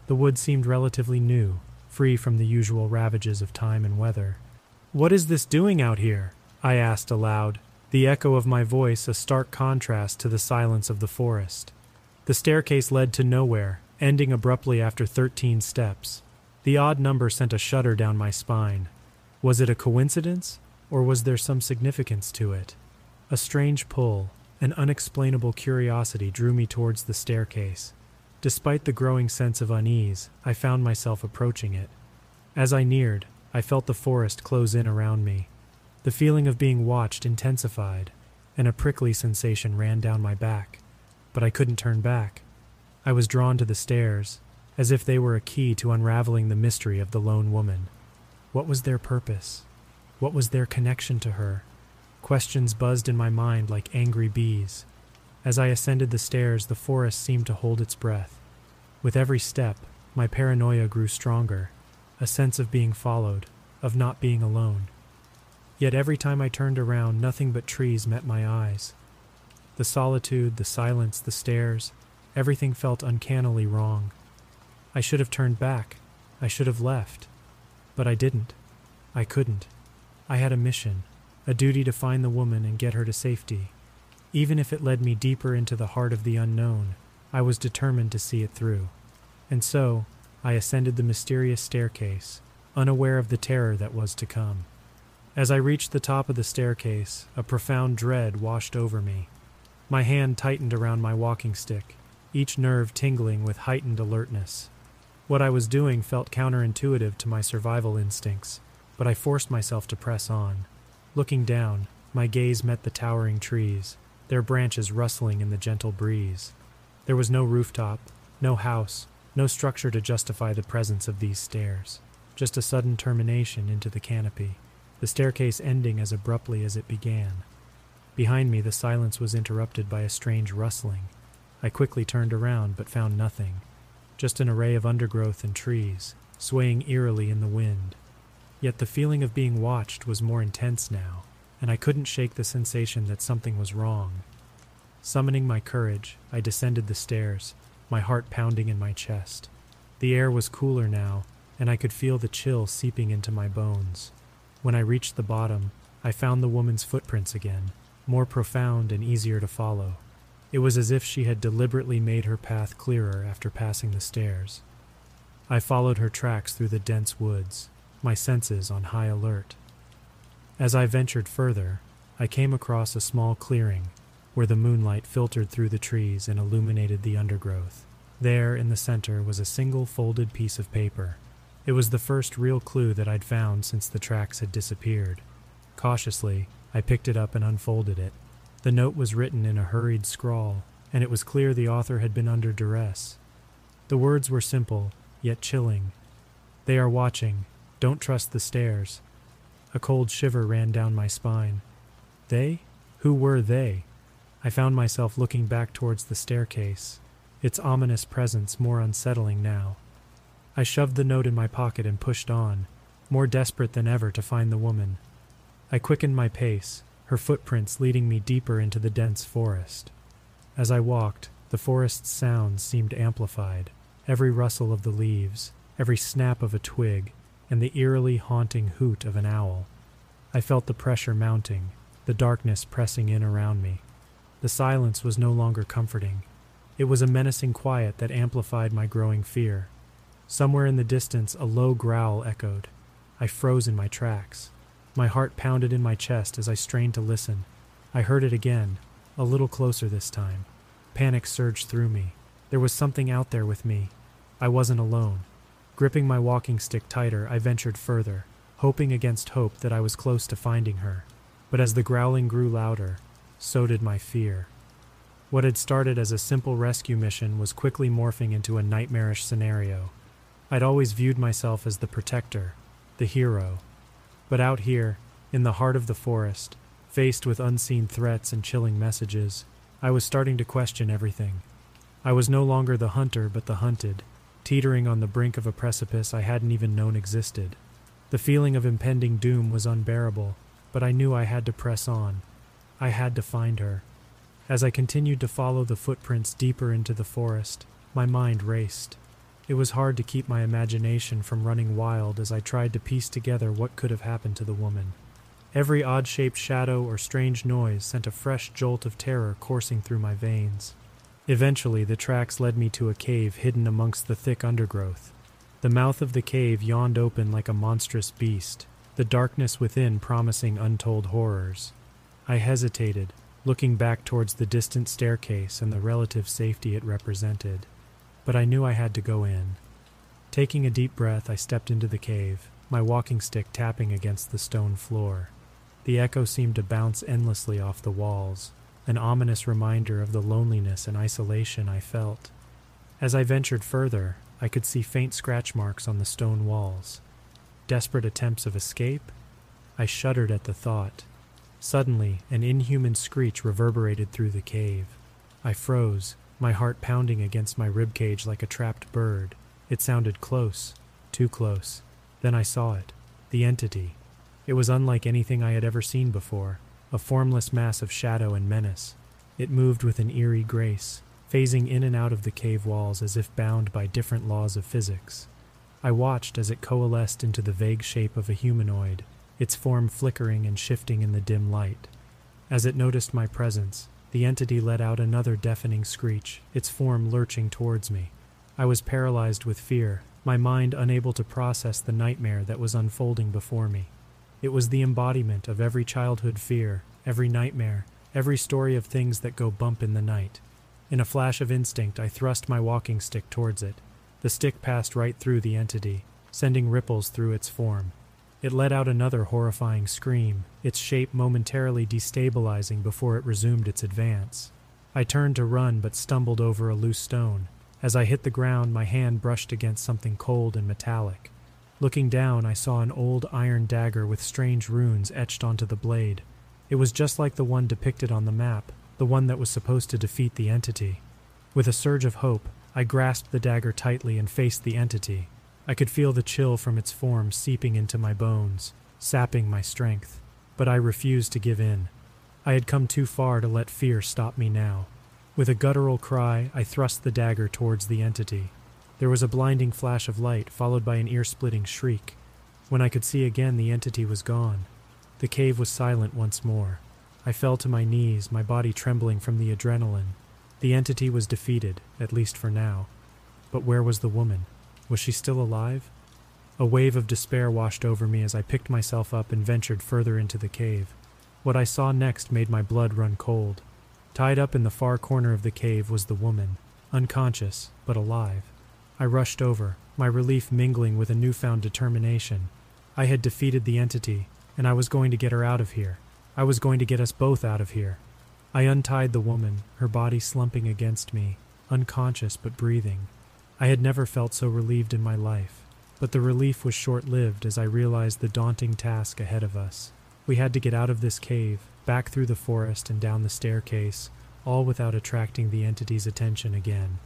The wood seemed relatively new, free from the usual ravages of time and weather. "What is this doing out here?" I asked aloud, the echo of my voice a stark contrast to the silence of the forest. The staircase led to nowhere, ending abruptly after 13 steps. The odd number sent a shudder down my spine. Was it a coincidence, or was there some significance to it? A strange pull, an unexplainable curiosity drew me towards the staircase. Despite the growing sense of unease, I found myself approaching it. As I neared, I felt the forest close in around me. The feeling of being watched intensified, and a prickly sensation ran down my back. But I couldn't turn back. I was drawn to the stairs, as if they were a key to unraveling the mystery of the lone woman. What was their purpose? What was their connection to her? Questions buzzed in my mind like angry bees. As I ascended the stairs, the forest seemed to hold its breath. With every step, my paranoia grew stronger, a sense of being followed, of not being alone. Yet every time I turned around, nothing but trees met my eyes. The solitude, the silence, the stairs, everything felt uncannily wrong. I should have turned back. I should have left. But I didn't. I couldn't. I had a mission, a duty to find the woman and get her to safety. Even if it led me deeper into the heart of the unknown, I was determined to see it through. And so, I ascended the mysterious staircase, unaware of the terror that was to come. As I reached the top of the staircase, a profound dread washed over me. My hand tightened around my walking stick, each nerve tingling with heightened alertness. What I was doing felt counterintuitive to my survival instincts, but I forced myself to press on. Looking down, my gaze met the towering trees, their branches rustling in the gentle breeze. There was no rooftop, no house, no structure to justify the presence of these stairs, just a sudden termination into the canopy. The staircase ending as abruptly as it began. Behind me, the silence was interrupted by a strange rustling. I quickly turned around but found nothing, just an array of undergrowth and trees, swaying eerily in the wind. Yet the feeling of being watched was more intense now, and I couldn't shake the sensation that something was wrong. Summoning my courage, I descended the stairs, my heart pounding in my chest. The air was cooler now, and I could feel the chill seeping into my bones. When I reached the bottom, I found the woman's footprints again, more profound and easier to follow. It was as if she had deliberately made her path clearer after passing the stairs. I followed her tracks through the dense woods, my senses on high alert. As I ventured further, I came across a small clearing where the moonlight filtered through the trees and illuminated the undergrowth. There, in the center, was a single folded piece of paper. It was the first real clue that I'd found since the tracks had disappeared. Cautiously, I picked it up and unfolded it. The note was written in a hurried scrawl, and it was clear the author had been under duress. The words were simple, yet chilling. "They are watching. Don't trust the stairs." A cold shiver ran down my spine. They? Who were they? I found myself looking back towards the staircase, its ominous presence more unsettling now. I shoved the note in my pocket and pushed on, more desperate than ever to find the woman. I quickened my pace, her footprints leading me deeper into the dense forest. As I walked, the forest's sounds seemed amplified, every rustle of the leaves, every snap of a twig, and the eerily haunting hoot of an owl. I felt the pressure mounting, the darkness pressing in around me. The silence was no longer comforting. It was a menacing quiet that amplified my growing fear. Somewhere in the distance, a low growl echoed. I froze in my tracks. My heart pounded in my chest as I strained to listen. I heard it again, a little closer this time. Panic surged through me. There was something out there with me. I wasn't alone. Gripping my walking stick tighter, I ventured further, hoping against hope that I was close to finding her. But as the growling grew louder, so did my fear. What had started as a simple rescue mission was quickly morphing into a nightmarish scenario. I'd always viewed myself as the protector, the hero. But out here, in the heart of the forest, faced with unseen threats and chilling messages, I was starting to question everything. I was no longer the hunter, but the hunted, teetering on the brink of a precipice I hadn't even known existed. The feeling of impending doom was unbearable, but I knew I had to press on. I had to find her. As I continued to follow the footprints deeper into the forest, my mind raced. It was hard to keep my imagination from running wild as I tried to piece together what could have happened to the woman. Every odd-shaped shadow or strange noise sent a fresh jolt of terror coursing through my veins. Eventually, the tracks led me to a cave hidden amongst the thick undergrowth. The mouth of the cave yawned open like a monstrous beast, the darkness within promising untold horrors. I hesitated, looking back towards the distant staircase and the relative safety it represented. But I knew I had to go in. Taking a deep breath, I stepped into the cave, my walking stick tapping against the stone floor. The echo seemed to bounce endlessly off the walls, an ominous reminder of the loneliness and isolation I felt. As I ventured further, I could see faint scratch marks on the stone walls. Desperate attempts of escape? I shuddered at the thought. Suddenly, an inhuman screech reverberated through the cave. I froze, my heart pounding against my ribcage like a trapped bird. It sounded close, too close. Then I saw it, the entity. It was unlike anything I had ever seen before. A formless mass of shadow and menace. It moved with an eerie grace, phasing in and out of the cave walls as if bound by different laws of physics. I watched as it coalesced into the vague shape of a humanoid, its form flickering and shifting in the dim light. As it noticed my presence, the entity let out another deafening screech, its form lurching towards me. I was paralyzed with fear, my mind unable to process the nightmare that was unfolding before me. It was the embodiment of every childhood fear, every nightmare, every story of things that go bump in the night. In a flash of instinct, I thrust my walking stick towards it. The stick passed right through the entity, sending ripples through its form. It let out another horrifying scream, its shape momentarily destabilizing before it resumed its advance. I turned to run but stumbled over a loose stone. As I hit the ground, my hand brushed against something cold and metallic. Looking down, I saw an old iron dagger with strange runes etched onto the blade. It was just like the one depicted on the map, the one that was supposed to defeat the entity. With a surge of hope, I grasped the dagger tightly and faced the entity. I could feel the chill from its form seeping into my bones, sapping my strength, but I refused to give in. I had come too far to let fear stop me now. With a guttural cry, I thrust the dagger towards the entity. There was a blinding flash of light, followed by an ear-splitting shriek. When I could see again, the entity was gone. The cave was silent once more. I fell to my knees, my body trembling from the adrenaline. The entity was defeated, at least for now. But where was the woman? Was she still alive? A wave of despair washed over me as I picked myself up and ventured further into the cave. What I saw next made my blood run cold. Tied up in the far corner of the cave was the woman, unconscious, but alive. I rushed over, my relief mingling with a newfound determination. I had defeated the entity, and I was going to get her out of here. I was going to get us both out of here. I untied the woman, her body slumping against me, unconscious but breathing. I had never felt so relieved in my life, but the relief was short-lived as I realized the daunting task ahead of us. We had to get out of this cave, back through the forest and down the staircase, all without attracting the entity's attention again.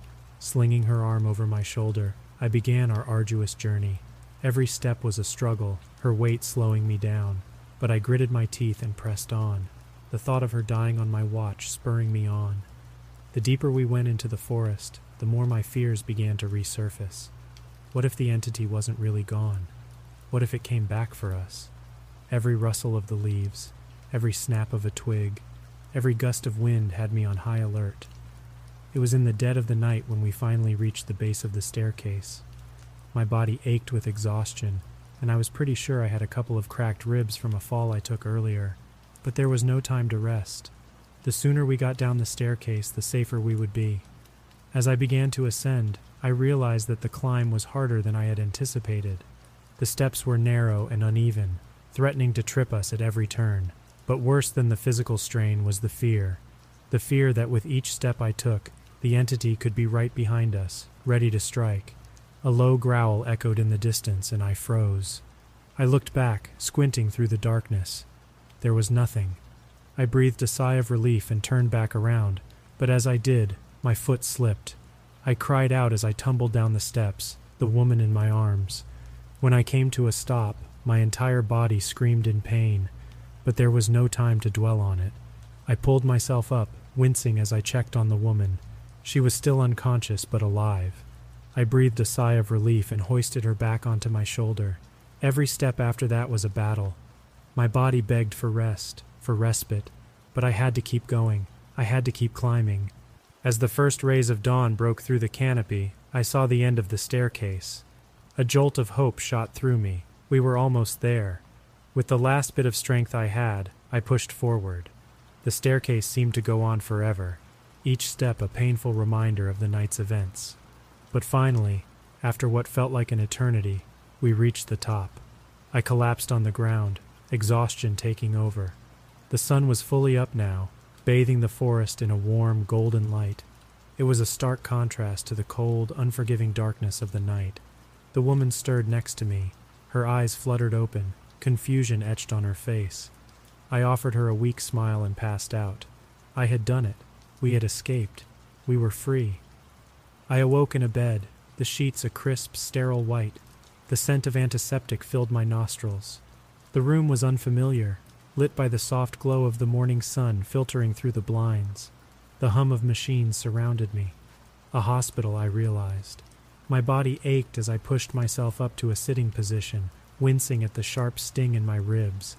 Slinging her arm over my shoulder, I began our arduous journey. Every step was a struggle, her weight slowing me down, but I gritted my teeth and pressed on. The thought of her dying on my watch spurring me on. The deeper we went into the forest, the more my fears began to resurface. What if the entity wasn't really gone? What if it came back for us? Every rustle of the leaves, every snap of a twig, every gust of wind had me on high alert. It was in the dead of the night when we finally reached the base of the staircase. My body ached with exhaustion, and I was pretty sure I had a couple of cracked ribs from a fall I took earlier. But there was no time to rest. The sooner we got down the staircase, the safer we would be. As I began to ascend, I realized that the climb was harder than I had anticipated. The steps were narrow and uneven, threatening to trip us at every turn. But worse than the physical strain was the fear. The fear that with each step I took, the entity could be right behind us, ready to strike. A low growl echoed in the distance, and I froze. I looked back, squinting through the darkness. There was nothing. I breathed a sigh of relief and turned back around, but as I did, my foot slipped. I cried out as I tumbled down the steps, the woman in my arms. When I came to a stop, my entire body screamed in pain, but there was no time to dwell on it. I pulled myself up, wincing as I checked on the woman. She was still unconscious but alive. I breathed a sigh of relief and hoisted her back onto my shoulder. Every step after that was a battle. My body begged for rest, for respite, but I had to keep going. I had to keep climbing. As the first rays of dawn broke through the canopy, I saw the end of the staircase. A jolt of hope shot through me. We were almost there. With the last bit of strength I had, I pushed forward. The staircase seemed to go on forever, each step a painful reminder of the night's events. But finally, after what felt like an eternity, we reached the top. I collapsed on the ground, exhaustion taking over. The sun was fully up now, bathing the forest in a warm, golden light. It was a stark contrast to the cold, unforgiving darkness of the night. The woman stirred next to me, her eyes fluttered open, confusion etched on her face. I offered her a weak smile and passed out. I had done it. We had escaped. We were free. I awoke in a bed, the sheets a crisp, sterile white. The scent of antiseptic filled my nostrils. The room was unfamiliar, lit by the soft glow of the morning sun filtering through the blinds. The hum of machines surrounded me. A hospital, I realized. My body ached as I pushed myself up to a sitting position, wincing at the sharp sting in my ribs.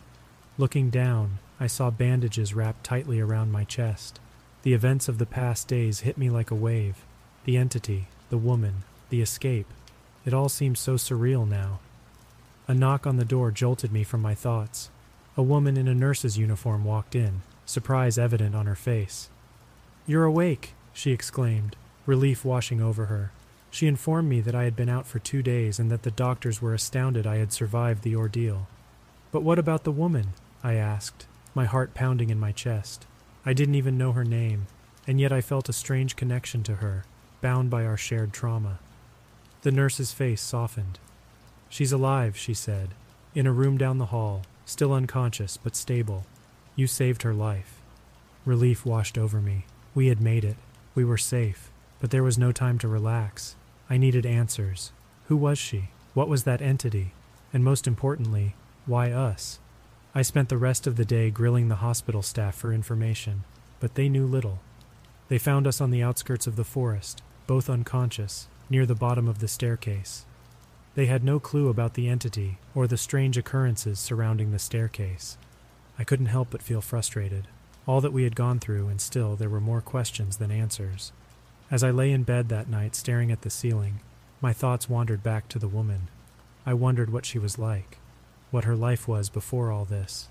Looking down, I saw bandages wrapped tightly around my chest. The events of the past days hit me like a wave. The entity, the woman, the escape. It all seemed so surreal now. A knock on the door jolted me from my thoughts. A woman in a nurse's uniform walked in, surprise evident on her face. "You're awake," she exclaimed, relief washing over her. She informed me that I had been out for 2 days and that the doctors were astounded I had survived the ordeal. "But what about the woman?" I asked, my heart pounding in my chest. I didn't even know her name, and yet I felt a strange connection to her, bound by our shared trauma. The nurse's face softened. "She's alive," she said, "in a room down the hall, still unconscious but stable. You saved her life. Relief washed over me. We had made it. We were safe. But there was no time to relax. I needed answers. Who was she? What was that entity? And most importantly, why us? I spent the rest of the day grilling the hospital staff for information, but they knew little. They found us on the outskirts of the forest, both unconscious, near the bottom of the staircase. They had no clue about the entity or the strange occurrences surrounding the staircase. I couldn't help but feel frustrated. All that we had gone through, and still there were more questions than answers. As I lay in bed that night staring at the ceiling, my thoughts wandered back to the woman. I wondered what she was like, what her life was before all this.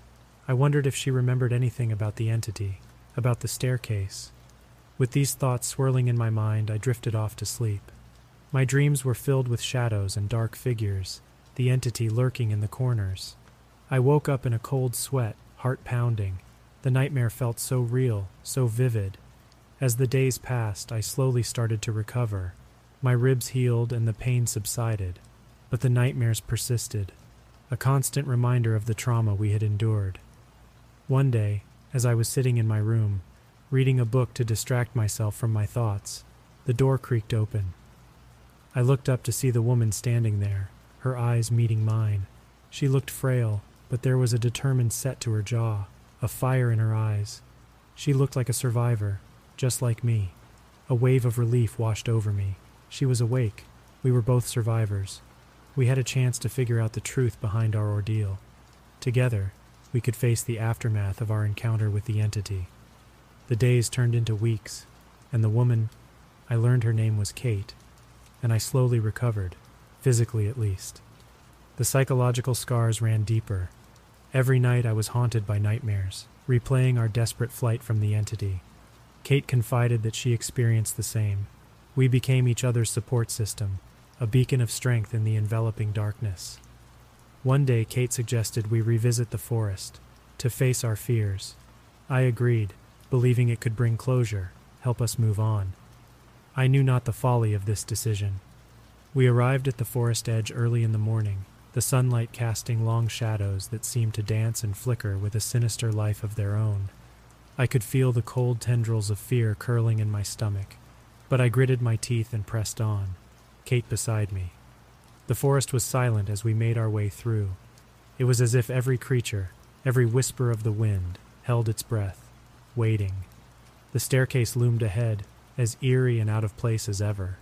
I wondered if she remembered anything about the entity, about the staircase. With these thoughts swirling in my mind, I drifted off to sleep. My dreams were filled with shadows and dark figures, the entity lurking in the corners. I woke up in a cold sweat, heart pounding. The nightmare felt so real, so vivid. As the days passed, I slowly started to recover. My ribs healed and the pain subsided, but the nightmares persisted, a constant reminder of the trauma we had endured. One day, as I was sitting in my room, reading a book to distract myself from my thoughts, the door creaked open. I looked up to see the woman standing there, her eyes meeting mine. She looked frail, but there was a determined set to her jaw, a fire in her eyes. She looked like a survivor, just like me. A wave of relief washed over me. She was awake. We were both survivors. We had a chance to figure out the truth behind our ordeal. Together, we could face the aftermath of our encounter with the entity. The days turned into weeks, and the woman, I learned her name was Kate, and I slowly recovered, physically at least. The psychological scars ran deeper. Every night I was haunted by nightmares, replaying our desperate flight from the entity. Kate confided that she experienced the same. We became each other's support system, a beacon of strength in the enveloping darkness. One day Kate suggested we revisit the forest, to face our fears. I agreed, believing it could bring closure, help us move on. I knew not the folly of this decision. We arrived at the forest edge early in the morning, the sunlight casting long shadows that seemed to dance and flicker with a sinister life of their own. I could feel the cold tendrils of fear curling in my stomach, but I gritted my teeth and pressed on, Kate beside me. The forest was silent as we made our way through. It was as if every creature, every whisper of the wind, held its breath, waiting. The staircase loomed ahead, as eerie and out of place as ever.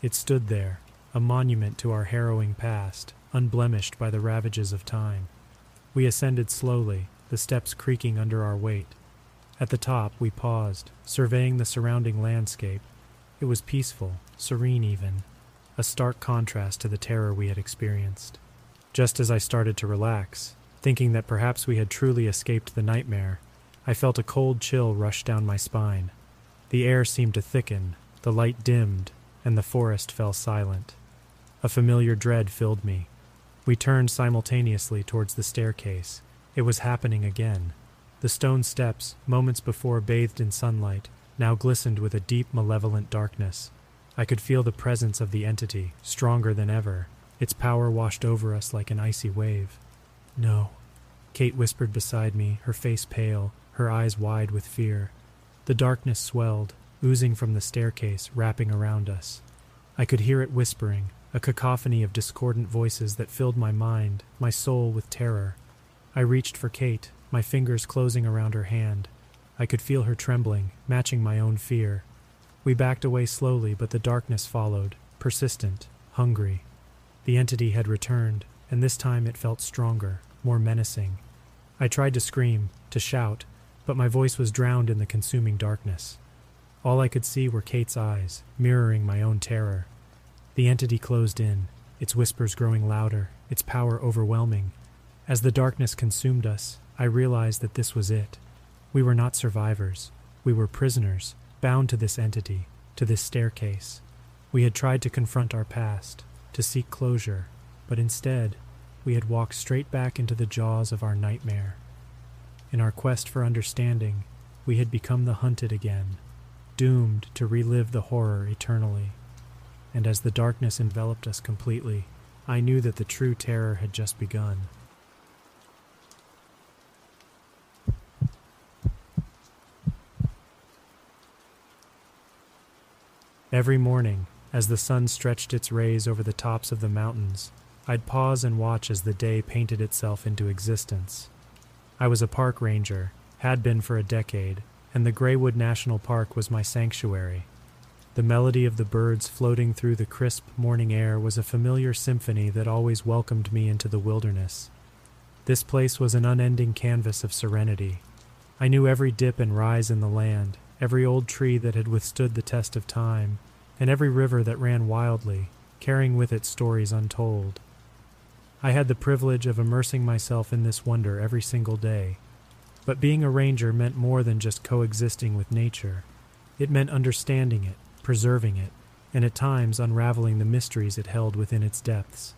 It stood there, a monument to our harrowing past, unblemished by the ravages of time. We ascended slowly, the steps creaking under our weight. At the top, we paused, surveying the surrounding landscape. It was peaceful, serene even, a stark contrast to the terror we had experienced. Just as I started to relax, thinking that perhaps we had truly escaped the nightmare, I felt a cold chill rush down my spine. The air seemed to thicken, the light dimmed, and the forest fell silent. A familiar dread filled me. We turned simultaneously towards the staircase. It was happening again. The stone steps, moments before bathed in sunlight, now glistened with a deep, malevolent darkness. I could feel the presence of the entity, stronger than ever. Its power washed over us like an icy wave. "No," Kate whispered beside me, her face pale, her eyes wide with fear. The darkness swelled, oozing from the staircase, wrapping around us. I could hear it whispering, a cacophony of discordant voices that filled my mind, my soul with terror. I reached for Kate, my fingers closing around her hand. I could feel her trembling, matching my own fear. We backed away slowly, but the darkness followed, persistent, hungry. The entity had returned, and this time it felt stronger, more menacing. I tried to scream, to shout, but my voice was drowned in the consuming darkness. All I could see were Kate's eyes, mirroring my own terror. The entity closed in, its whispers growing louder, its power overwhelming. As the darkness consumed us, I realized that this was it. We were not survivors. We were prisoners, bound to this entity, to this staircase. We had tried to confront our past, to seek closure, but instead, we had walked straight back into the jaws of our nightmare. In our quest for understanding, we had become the hunted again, doomed to relive the horror eternally. And as the darkness enveloped us completely, I knew that the true terror had just begun. Every morning, as the sun stretched its rays over the tops of the mountains, I'd pause and watch as the day painted itself into existence. I was a park ranger, had been for a decade, and the Graywood National Park was my sanctuary. The melody of the birds floating through the crisp morning air was a familiar symphony that always welcomed me into the wilderness. This place was an unending canvas of serenity. I knew every dip and rise in the land, every old tree that had withstood the test of time, and every river that ran wildly, carrying with it stories untold. I had the privilege of immersing myself in this wonder every single day. But being a ranger meant more than just coexisting with nature. It meant understanding it, preserving it, and at times unraveling the mysteries it held within its depths.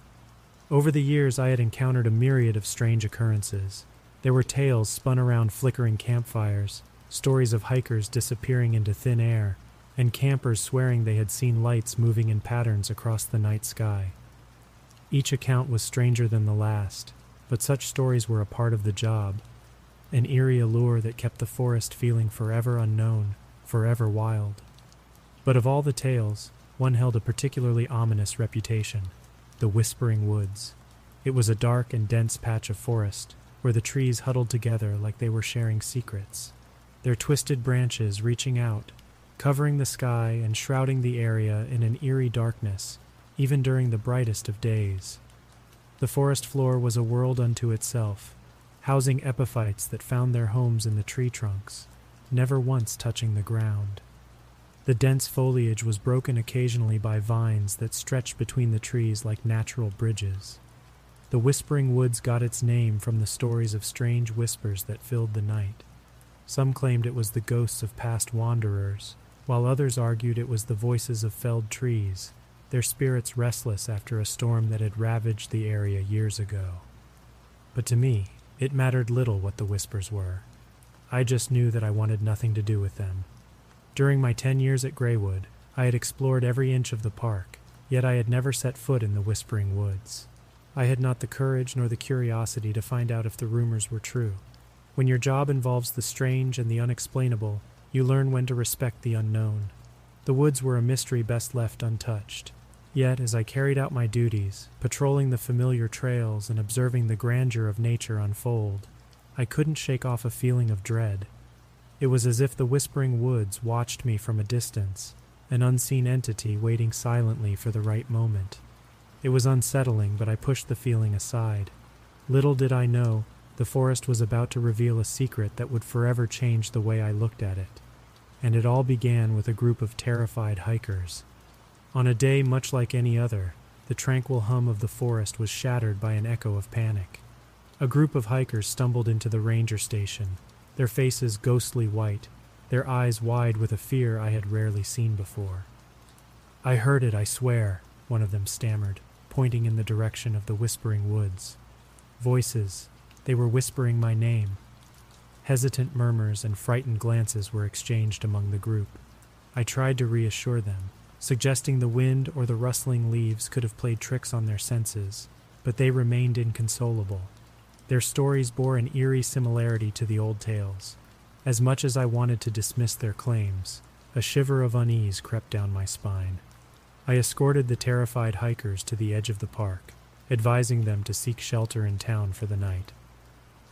Over the years, I had encountered a myriad of strange occurrences. There were tales spun around flickering campfires, stories of hikers disappearing into thin air, and campers swearing they had seen lights moving in patterns across the night sky. Each account was stranger than the last, but such stories were a part of the job, an eerie allure that kept the forest feeling forever unknown, forever wild. But of all the tales, one held a particularly ominous reputation: the Whispering Woods. It was a dark and dense patch of forest, where the trees huddled together like they were sharing secrets, their twisted branches reaching out, covering the sky and shrouding the area in an eerie darkness, even during the brightest of days. The forest floor was a world unto itself, housing epiphytes that found their homes in the tree trunks, never once touching the ground. The dense foliage was broken occasionally by vines that stretched between the trees like natural bridges. The Whispering Woods got its name from the stories of strange whispers that filled the night. Some claimed it was the ghosts of past wanderers, while others argued it was the voices of felled trees, their spirits restless after a storm that had ravaged the area years ago. But to me, it mattered little what the whispers were. I just knew that I wanted nothing to do with them. During my 10 years at Graywood, I had explored every inch of the park, yet I had never set foot in the Whispering Woods. I had not the courage nor the curiosity to find out if the rumors were true. When your job involves the strange and the unexplainable, you learn when to respect the unknown. The woods were a mystery best left untouched. Yet, as I carried out my duties, patrolling the familiar trails and observing the grandeur of nature unfold, I couldn't shake off a feeling of dread. It was as if the Whispering Woods watched me from a distance, an unseen entity waiting silently for the right moment. It was unsettling, but I pushed the feeling aside. Little did I know, the forest was about to reveal a secret that would forever change the way I looked at it. And it all began with a group of terrified hikers. On a day much like any other, the tranquil hum of the forest was shattered by an echo of panic. A group of hikers stumbled into the ranger station, their faces ghostly white, their eyes wide with a fear I had rarely seen before. "I heard it, I swear," one of them stammered, pointing in the direction of the Whispering Woods. Voices, they were whispering my name. Hesitant murmurs and frightened glances were exchanged among the group. I tried to reassure them, suggesting the wind or the rustling leaves could have played tricks on their senses, but they remained inconsolable. Their stories bore an eerie similarity to the old tales. As much as I wanted to dismiss their claims, a shiver of unease crept down my spine. I escorted the terrified hikers to the edge of the park, advising them to seek shelter in town for the night.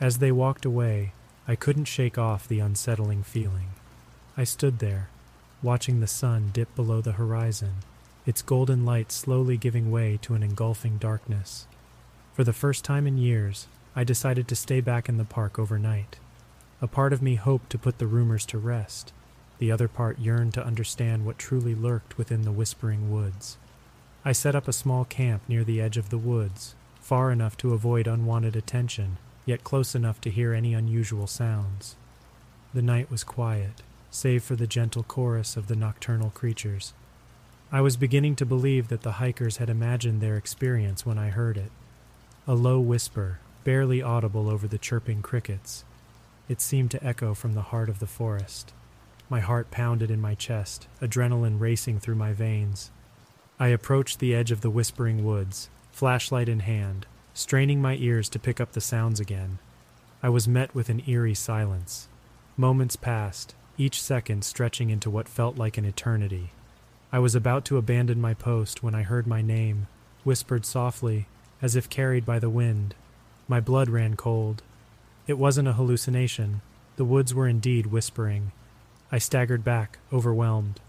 As they walked away, I couldn't shake off the unsettling feeling. I stood there, watching the sun dip below the horizon, its golden light slowly giving way to an engulfing darkness. For the first time in years, I decided to stay back in the park overnight. A part of me hoped to put the rumors to rest. The other part yearned to understand what truly lurked within the Whispering Woods. I set up a small camp near the edge of the woods, far enough to avoid unwanted attention, yet close enough to hear any unusual sounds. The night was quiet, save for the gentle chorus of the nocturnal creatures. I was beginning to believe that the hikers had imagined their experience when I heard it. A low whisper, barely audible over the chirping crickets. It seemed to echo from the heart of the forest. My heart pounded in my chest, adrenaline racing through my veins. I approached the edge of the Whispering Woods, flashlight in hand, straining my ears to pick up the sounds again. I was met with an eerie silence. Moments passed, each second stretching into what felt like an eternity. I was about to abandon my post when I heard my name, whispered softly, as if carried by the wind. My blood ran cold. It wasn't a hallucination. The woods were indeed whispering. I staggered back, overwhelmed.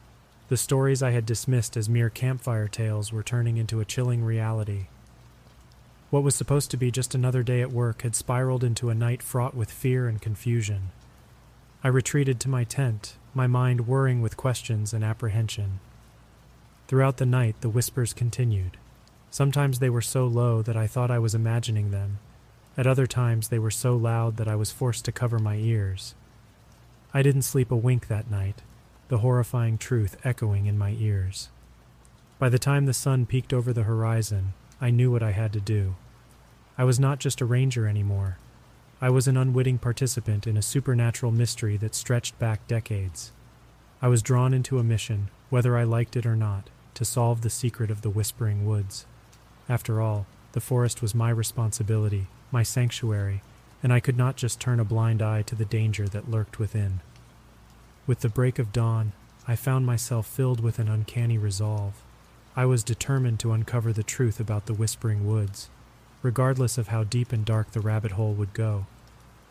The stories I had dismissed as mere campfire tales were turning into a chilling reality. What was supposed to be just another day at work had spiraled into a night fraught with fear and confusion. I retreated to my tent, my mind whirring with questions and apprehension. Throughout the night, the whispers continued. Sometimes they were so low that I thought I was imagining them. At other times, they were so loud that I was forced to cover my ears. I didn't sleep a wink that night, the horrifying truth echoing in my ears. By the time the sun peeked over the horizon, I knew what I had to do. I was not just a ranger anymore. I was an unwitting participant in a supernatural mystery that stretched back decades. I was drawn into a mission, whether I liked it or not, to solve the secret of the Whispering Woods. After all, the forest was my responsibility, my sanctuary, and I could not just turn a blind eye to the danger that lurked within. With the break of dawn, I found myself filled with an uncanny resolve. I was determined to uncover the truth about the Whispering Woods, regardless of how deep and dark the rabbit hole would go.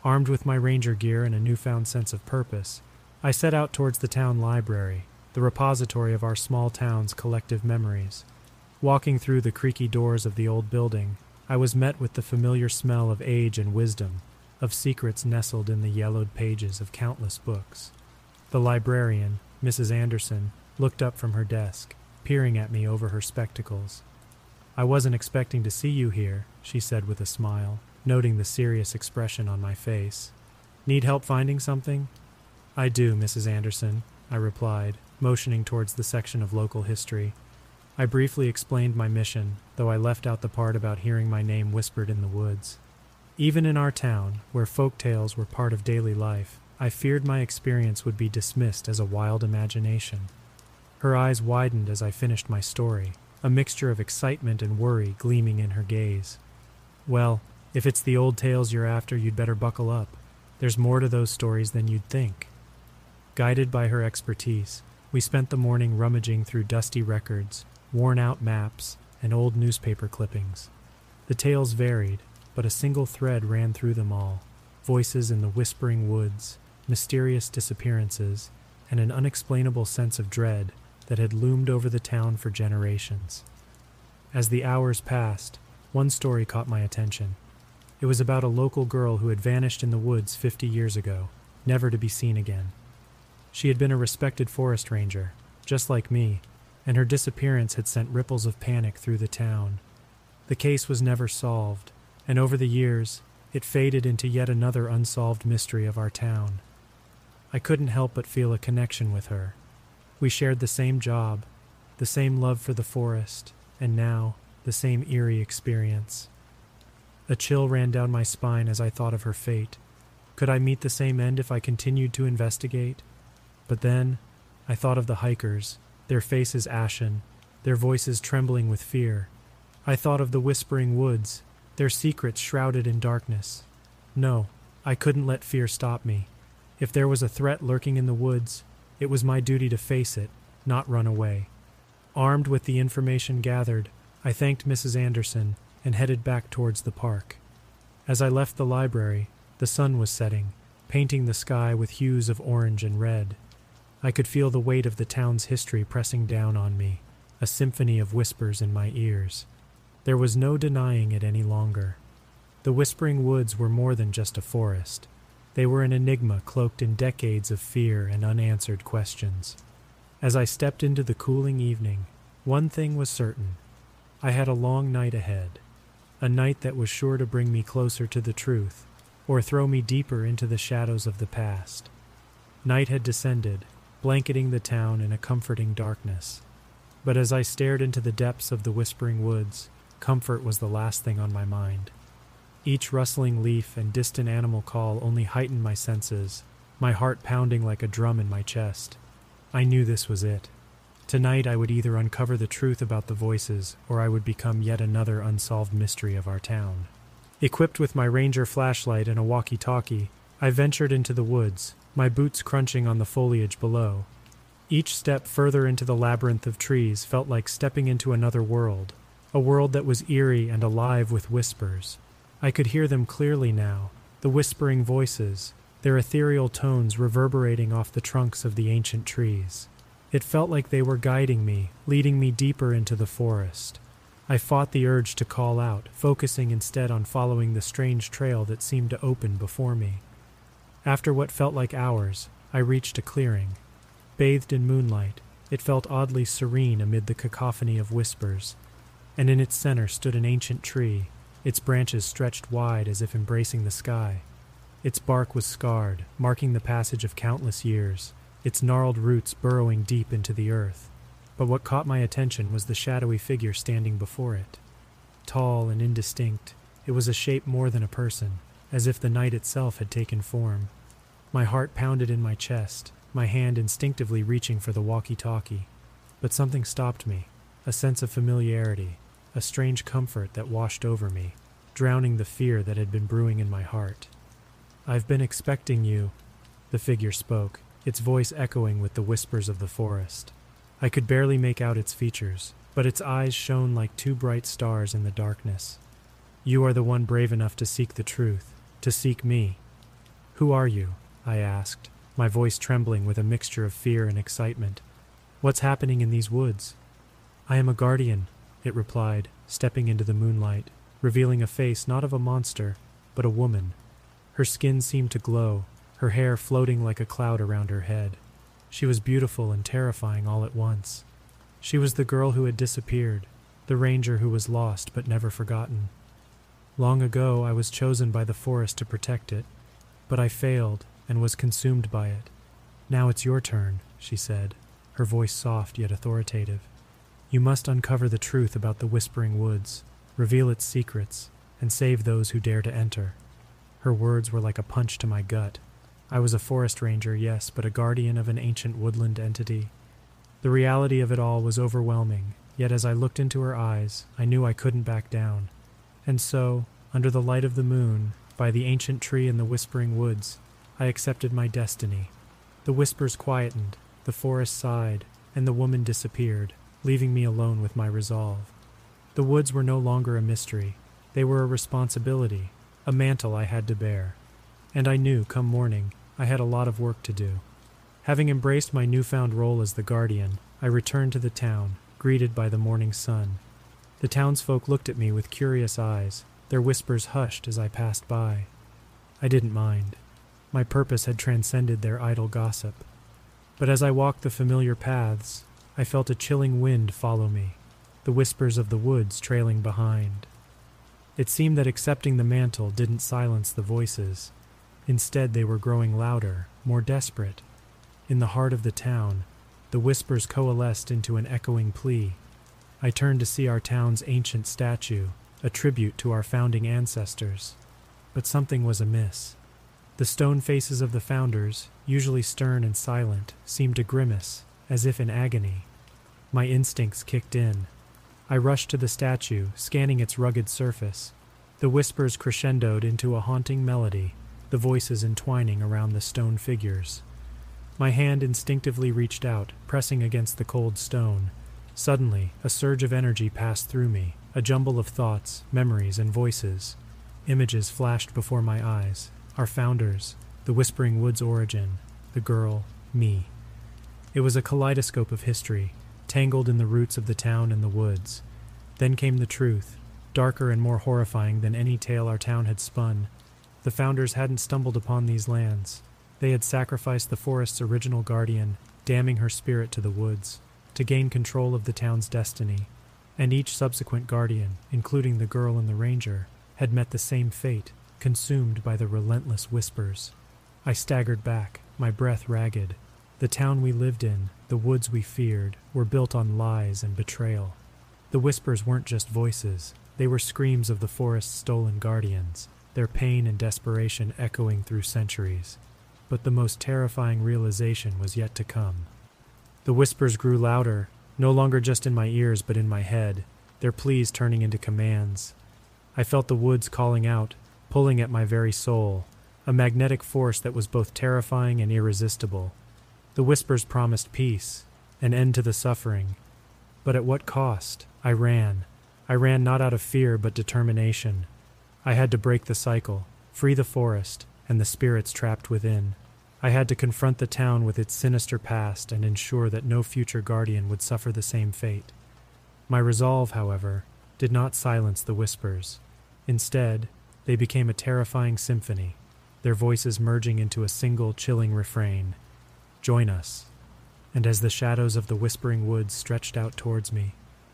Armed with my ranger gear and a newfound sense of purpose, I set out towards the town library, the repository of our small town's collective memories. Walking through the creaky doors of the old building, I was met with the familiar smell of age and wisdom, of secrets nestled in the yellowed pages of countless books. The librarian, Mrs. Anderson, looked up from her desk, peering at me over her spectacles. "I wasn't expecting to see you here," she said with a smile, noting the serious expression on my face. "Need help finding something?" "I do, Mrs. Anderson," I replied, motioning towards the section of local history. I briefly explained my mission, though I left out the part about hearing my name whispered in the woods. Even in our town, where folk tales were part of daily life, I feared my experience would be dismissed as a wild imagination. Her eyes widened as I finished my story, a mixture of excitement and worry gleaming in her gaze. "Well, if it's the old tales you're after, you'd better buckle up. There's more to those stories than you'd think." Guided by her expertise, we spent the morning rummaging through dusty records, worn-out maps, and old newspaper clippings. The tales varied, but a single thread ran through them all: voices in the Whispering Woods, mysterious disappearances, and an unexplainable sense of dread that had loomed over the town for generations. As the hours passed, one story caught my attention. It was about a local girl who had vanished in the woods 50 years ago, never to be seen again. She had been a respected forest ranger, just like me, and her disappearance had sent ripples of panic through the town. The case was never solved, and over the years, it faded into yet another unsolved mystery of our town. I couldn't help but feel a connection with her. We shared the same job, the same love for the forest, and now, the same eerie experience. A chill ran down my spine as I thought of her fate. Could I meet the same end if I continued to investigate? But then, I thought of the hikers, their faces ashen, their voices trembling with fear. I thought of the Whispering Woods, their secrets shrouded in darkness. No, I couldn't let fear stop me. If there was a threat lurking in the woods, it was my duty to face it, not run away. Armed with the information gathered, I thanked Mrs. Anderson and headed back towards the park. As I left the library, the sun was setting, painting the sky with hues of orange and red. I could feel the weight of the town's history pressing down on me, a symphony of whispers in my ears. There was no denying it any longer. The Whispering Woods were more than just a forest. They were an enigma cloaked in decades of fear and unanswered questions. As I stepped into the cooling evening, one thing was certain. I had a long night ahead, a night that was sure to bring me closer to the truth, or throw me deeper into the shadows of the past. Night had descended, blanketing the town in a comforting darkness. But as I stared into the depths of the Whispering Woods, comfort was the last thing on my mind. Each rustling leaf and distant animal call only heightened my senses, my heart pounding like a drum in my chest. I knew this was it. Tonight I would either uncover the truth about the voices, or I would become yet another unsolved mystery of our town. Equipped with my ranger flashlight and a walkie-talkie, I ventured into the woods, my boots crunching on the foliage below. Each step further into the labyrinth of trees felt like stepping into another world, a world that was eerie and alive with whispers. I could hear them clearly now, the whispering voices, their ethereal tones reverberating off the trunks of the ancient trees. It felt like they were guiding me, leading me deeper into the forest. I fought the urge to call out, focusing instead on following the strange trail that seemed to open before me. After what felt like hours, I reached a clearing. Bathed in moonlight, it felt oddly serene amid the cacophony of whispers, and in its center stood an ancient tree, its branches stretched wide as if embracing the sky. Its bark was scarred, marking the passage of countless years, its gnarled roots burrowing deep into the earth. But what caught my attention was the shadowy figure standing before it. Tall and indistinct, it was a shape more than a person, as if the night itself had taken form. My heart pounded in my chest, my hand instinctively reaching for the walkie-talkie. But something stopped me, a sense of familiarity, a strange comfort that washed over me, drowning the fear that had been brewing in my heart. "I've been expecting you," the figure spoke, its voice echoing with the whispers of the forest. I could barely make out its features, but its eyes shone like two bright stars in the darkness. "You are the one brave enough to seek the truth, to seek me. Who are you?" I asked, my voice trembling with a mixture of fear and excitement. "What's happening in these woods?" "I am a guardian," it replied, stepping into the moonlight, revealing a face not of a monster, but a woman. Her skin seemed to glow, her hair floating like a cloud around her head. She was beautiful and terrifying all at once. She was the girl who had disappeared, the ranger who was lost but never forgotten. Long ago I was chosen by the forest to protect it, but I failed and was consumed by it. "Now it's your turn," she said, her voice soft yet authoritative. "You must uncover the truth about the Whispering Woods, reveal its secrets, and save those who dare to enter." Her words were like a punch to my gut. I was a forest ranger, yes, but a guardian of an ancient woodland entity. The reality of it all was overwhelming, yet as I looked into her eyes, I knew I couldn't back down. And so, under the light of the moon, by the ancient tree in the Whispering Woods, I accepted my destiny. The whispers quietened, the forest sighed, and the woman disappeared, leaving me alone with my resolve. The woods were no longer a mystery. They were a responsibility, a mantle I had to bear. And I knew, come morning, I had a lot of work to do. Having embraced my newfound role as the guardian, I returned to the town, greeted by the morning sun. The townsfolk looked at me with curious eyes, their whispers hushed as I passed by. I didn't mind. My purpose had transcended their idle gossip. But as I walked the familiar paths, I felt a chilling wind follow me, the whispers of the woods trailing behind. It seemed that accepting the mantle didn't silence the voices. Instead, they were growing louder, more desperate. In the heart of the town, the whispers coalesced into an echoing plea. I turned to see our town's ancient statue, a tribute to our founding ancestors. But something was amiss. The stone faces of the founders, usually stern and silent, seemed to grimace, as if in agony. My instincts kicked in. I rushed to the statue, scanning its rugged surface. The whispers crescendoed into a haunting melody, the voices entwining around the stone figures. My hand instinctively reached out, pressing against the cold stone. Suddenly, a surge of energy passed through me, a jumble of thoughts, memories, and voices. Images flashed before my eyes. Our founders, the Whispering Woods' origin, the girl, me. It was a kaleidoscope of history, tangled in the roots of the town and the woods. Then came the truth, darker and more horrifying than any tale our town had spun. The founders hadn't stumbled upon these lands. They had sacrificed the forest's original guardian, damning her spirit to the woods, to gain control of the town's destiny. And each subsequent guardian, including the girl and the ranger, had met the same fate, consumed by the relentless whispers. I staggered back, my breath ragged. The town we lived in, the woods we feared, were built on lies and betrayal. The whispers weren't just voices, they were screams of the forest's stolen guardians, their pain and desperation echoing through centuries. But the most terrifying realization was yet to come. The whispers grew louder, no longer just in my ears but in my head, their pleas turning into commands. I felt the woods calling out, pulling at my very soul, a magnetic force that was both terrifying and irresistible. The whispers promised peace, an end to the suffering. But at what cost? I ran. I ran not out of fear, but determination. I had to break the cycle, free the forest, and the spirits trapped within. I had to confront the town with its sinister past and ensure that no future guardian would suffer the same fate. My resolve, however, did not silence the whispers. Instead, they became a terrifying symphony, their voices merging into a single chilling refrain. Join us. And as the shadows of the whispering woods stretched out towards me,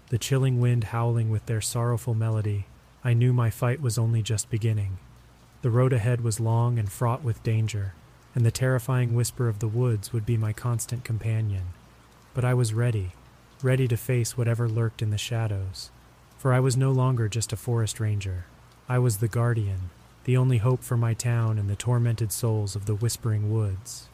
the chilling wind howling with their sorrowful melody, I knew my fight was only just beginning. The road ahead was long and fraught with danger, and the terrifying whisper of the woods would be my constant companion. But I was ready, ready to face whatever lurked in the shadows, for I was no longer just a forest ranger. I was the guardian, the only hope for my town and the tormented souls of the whispering woods.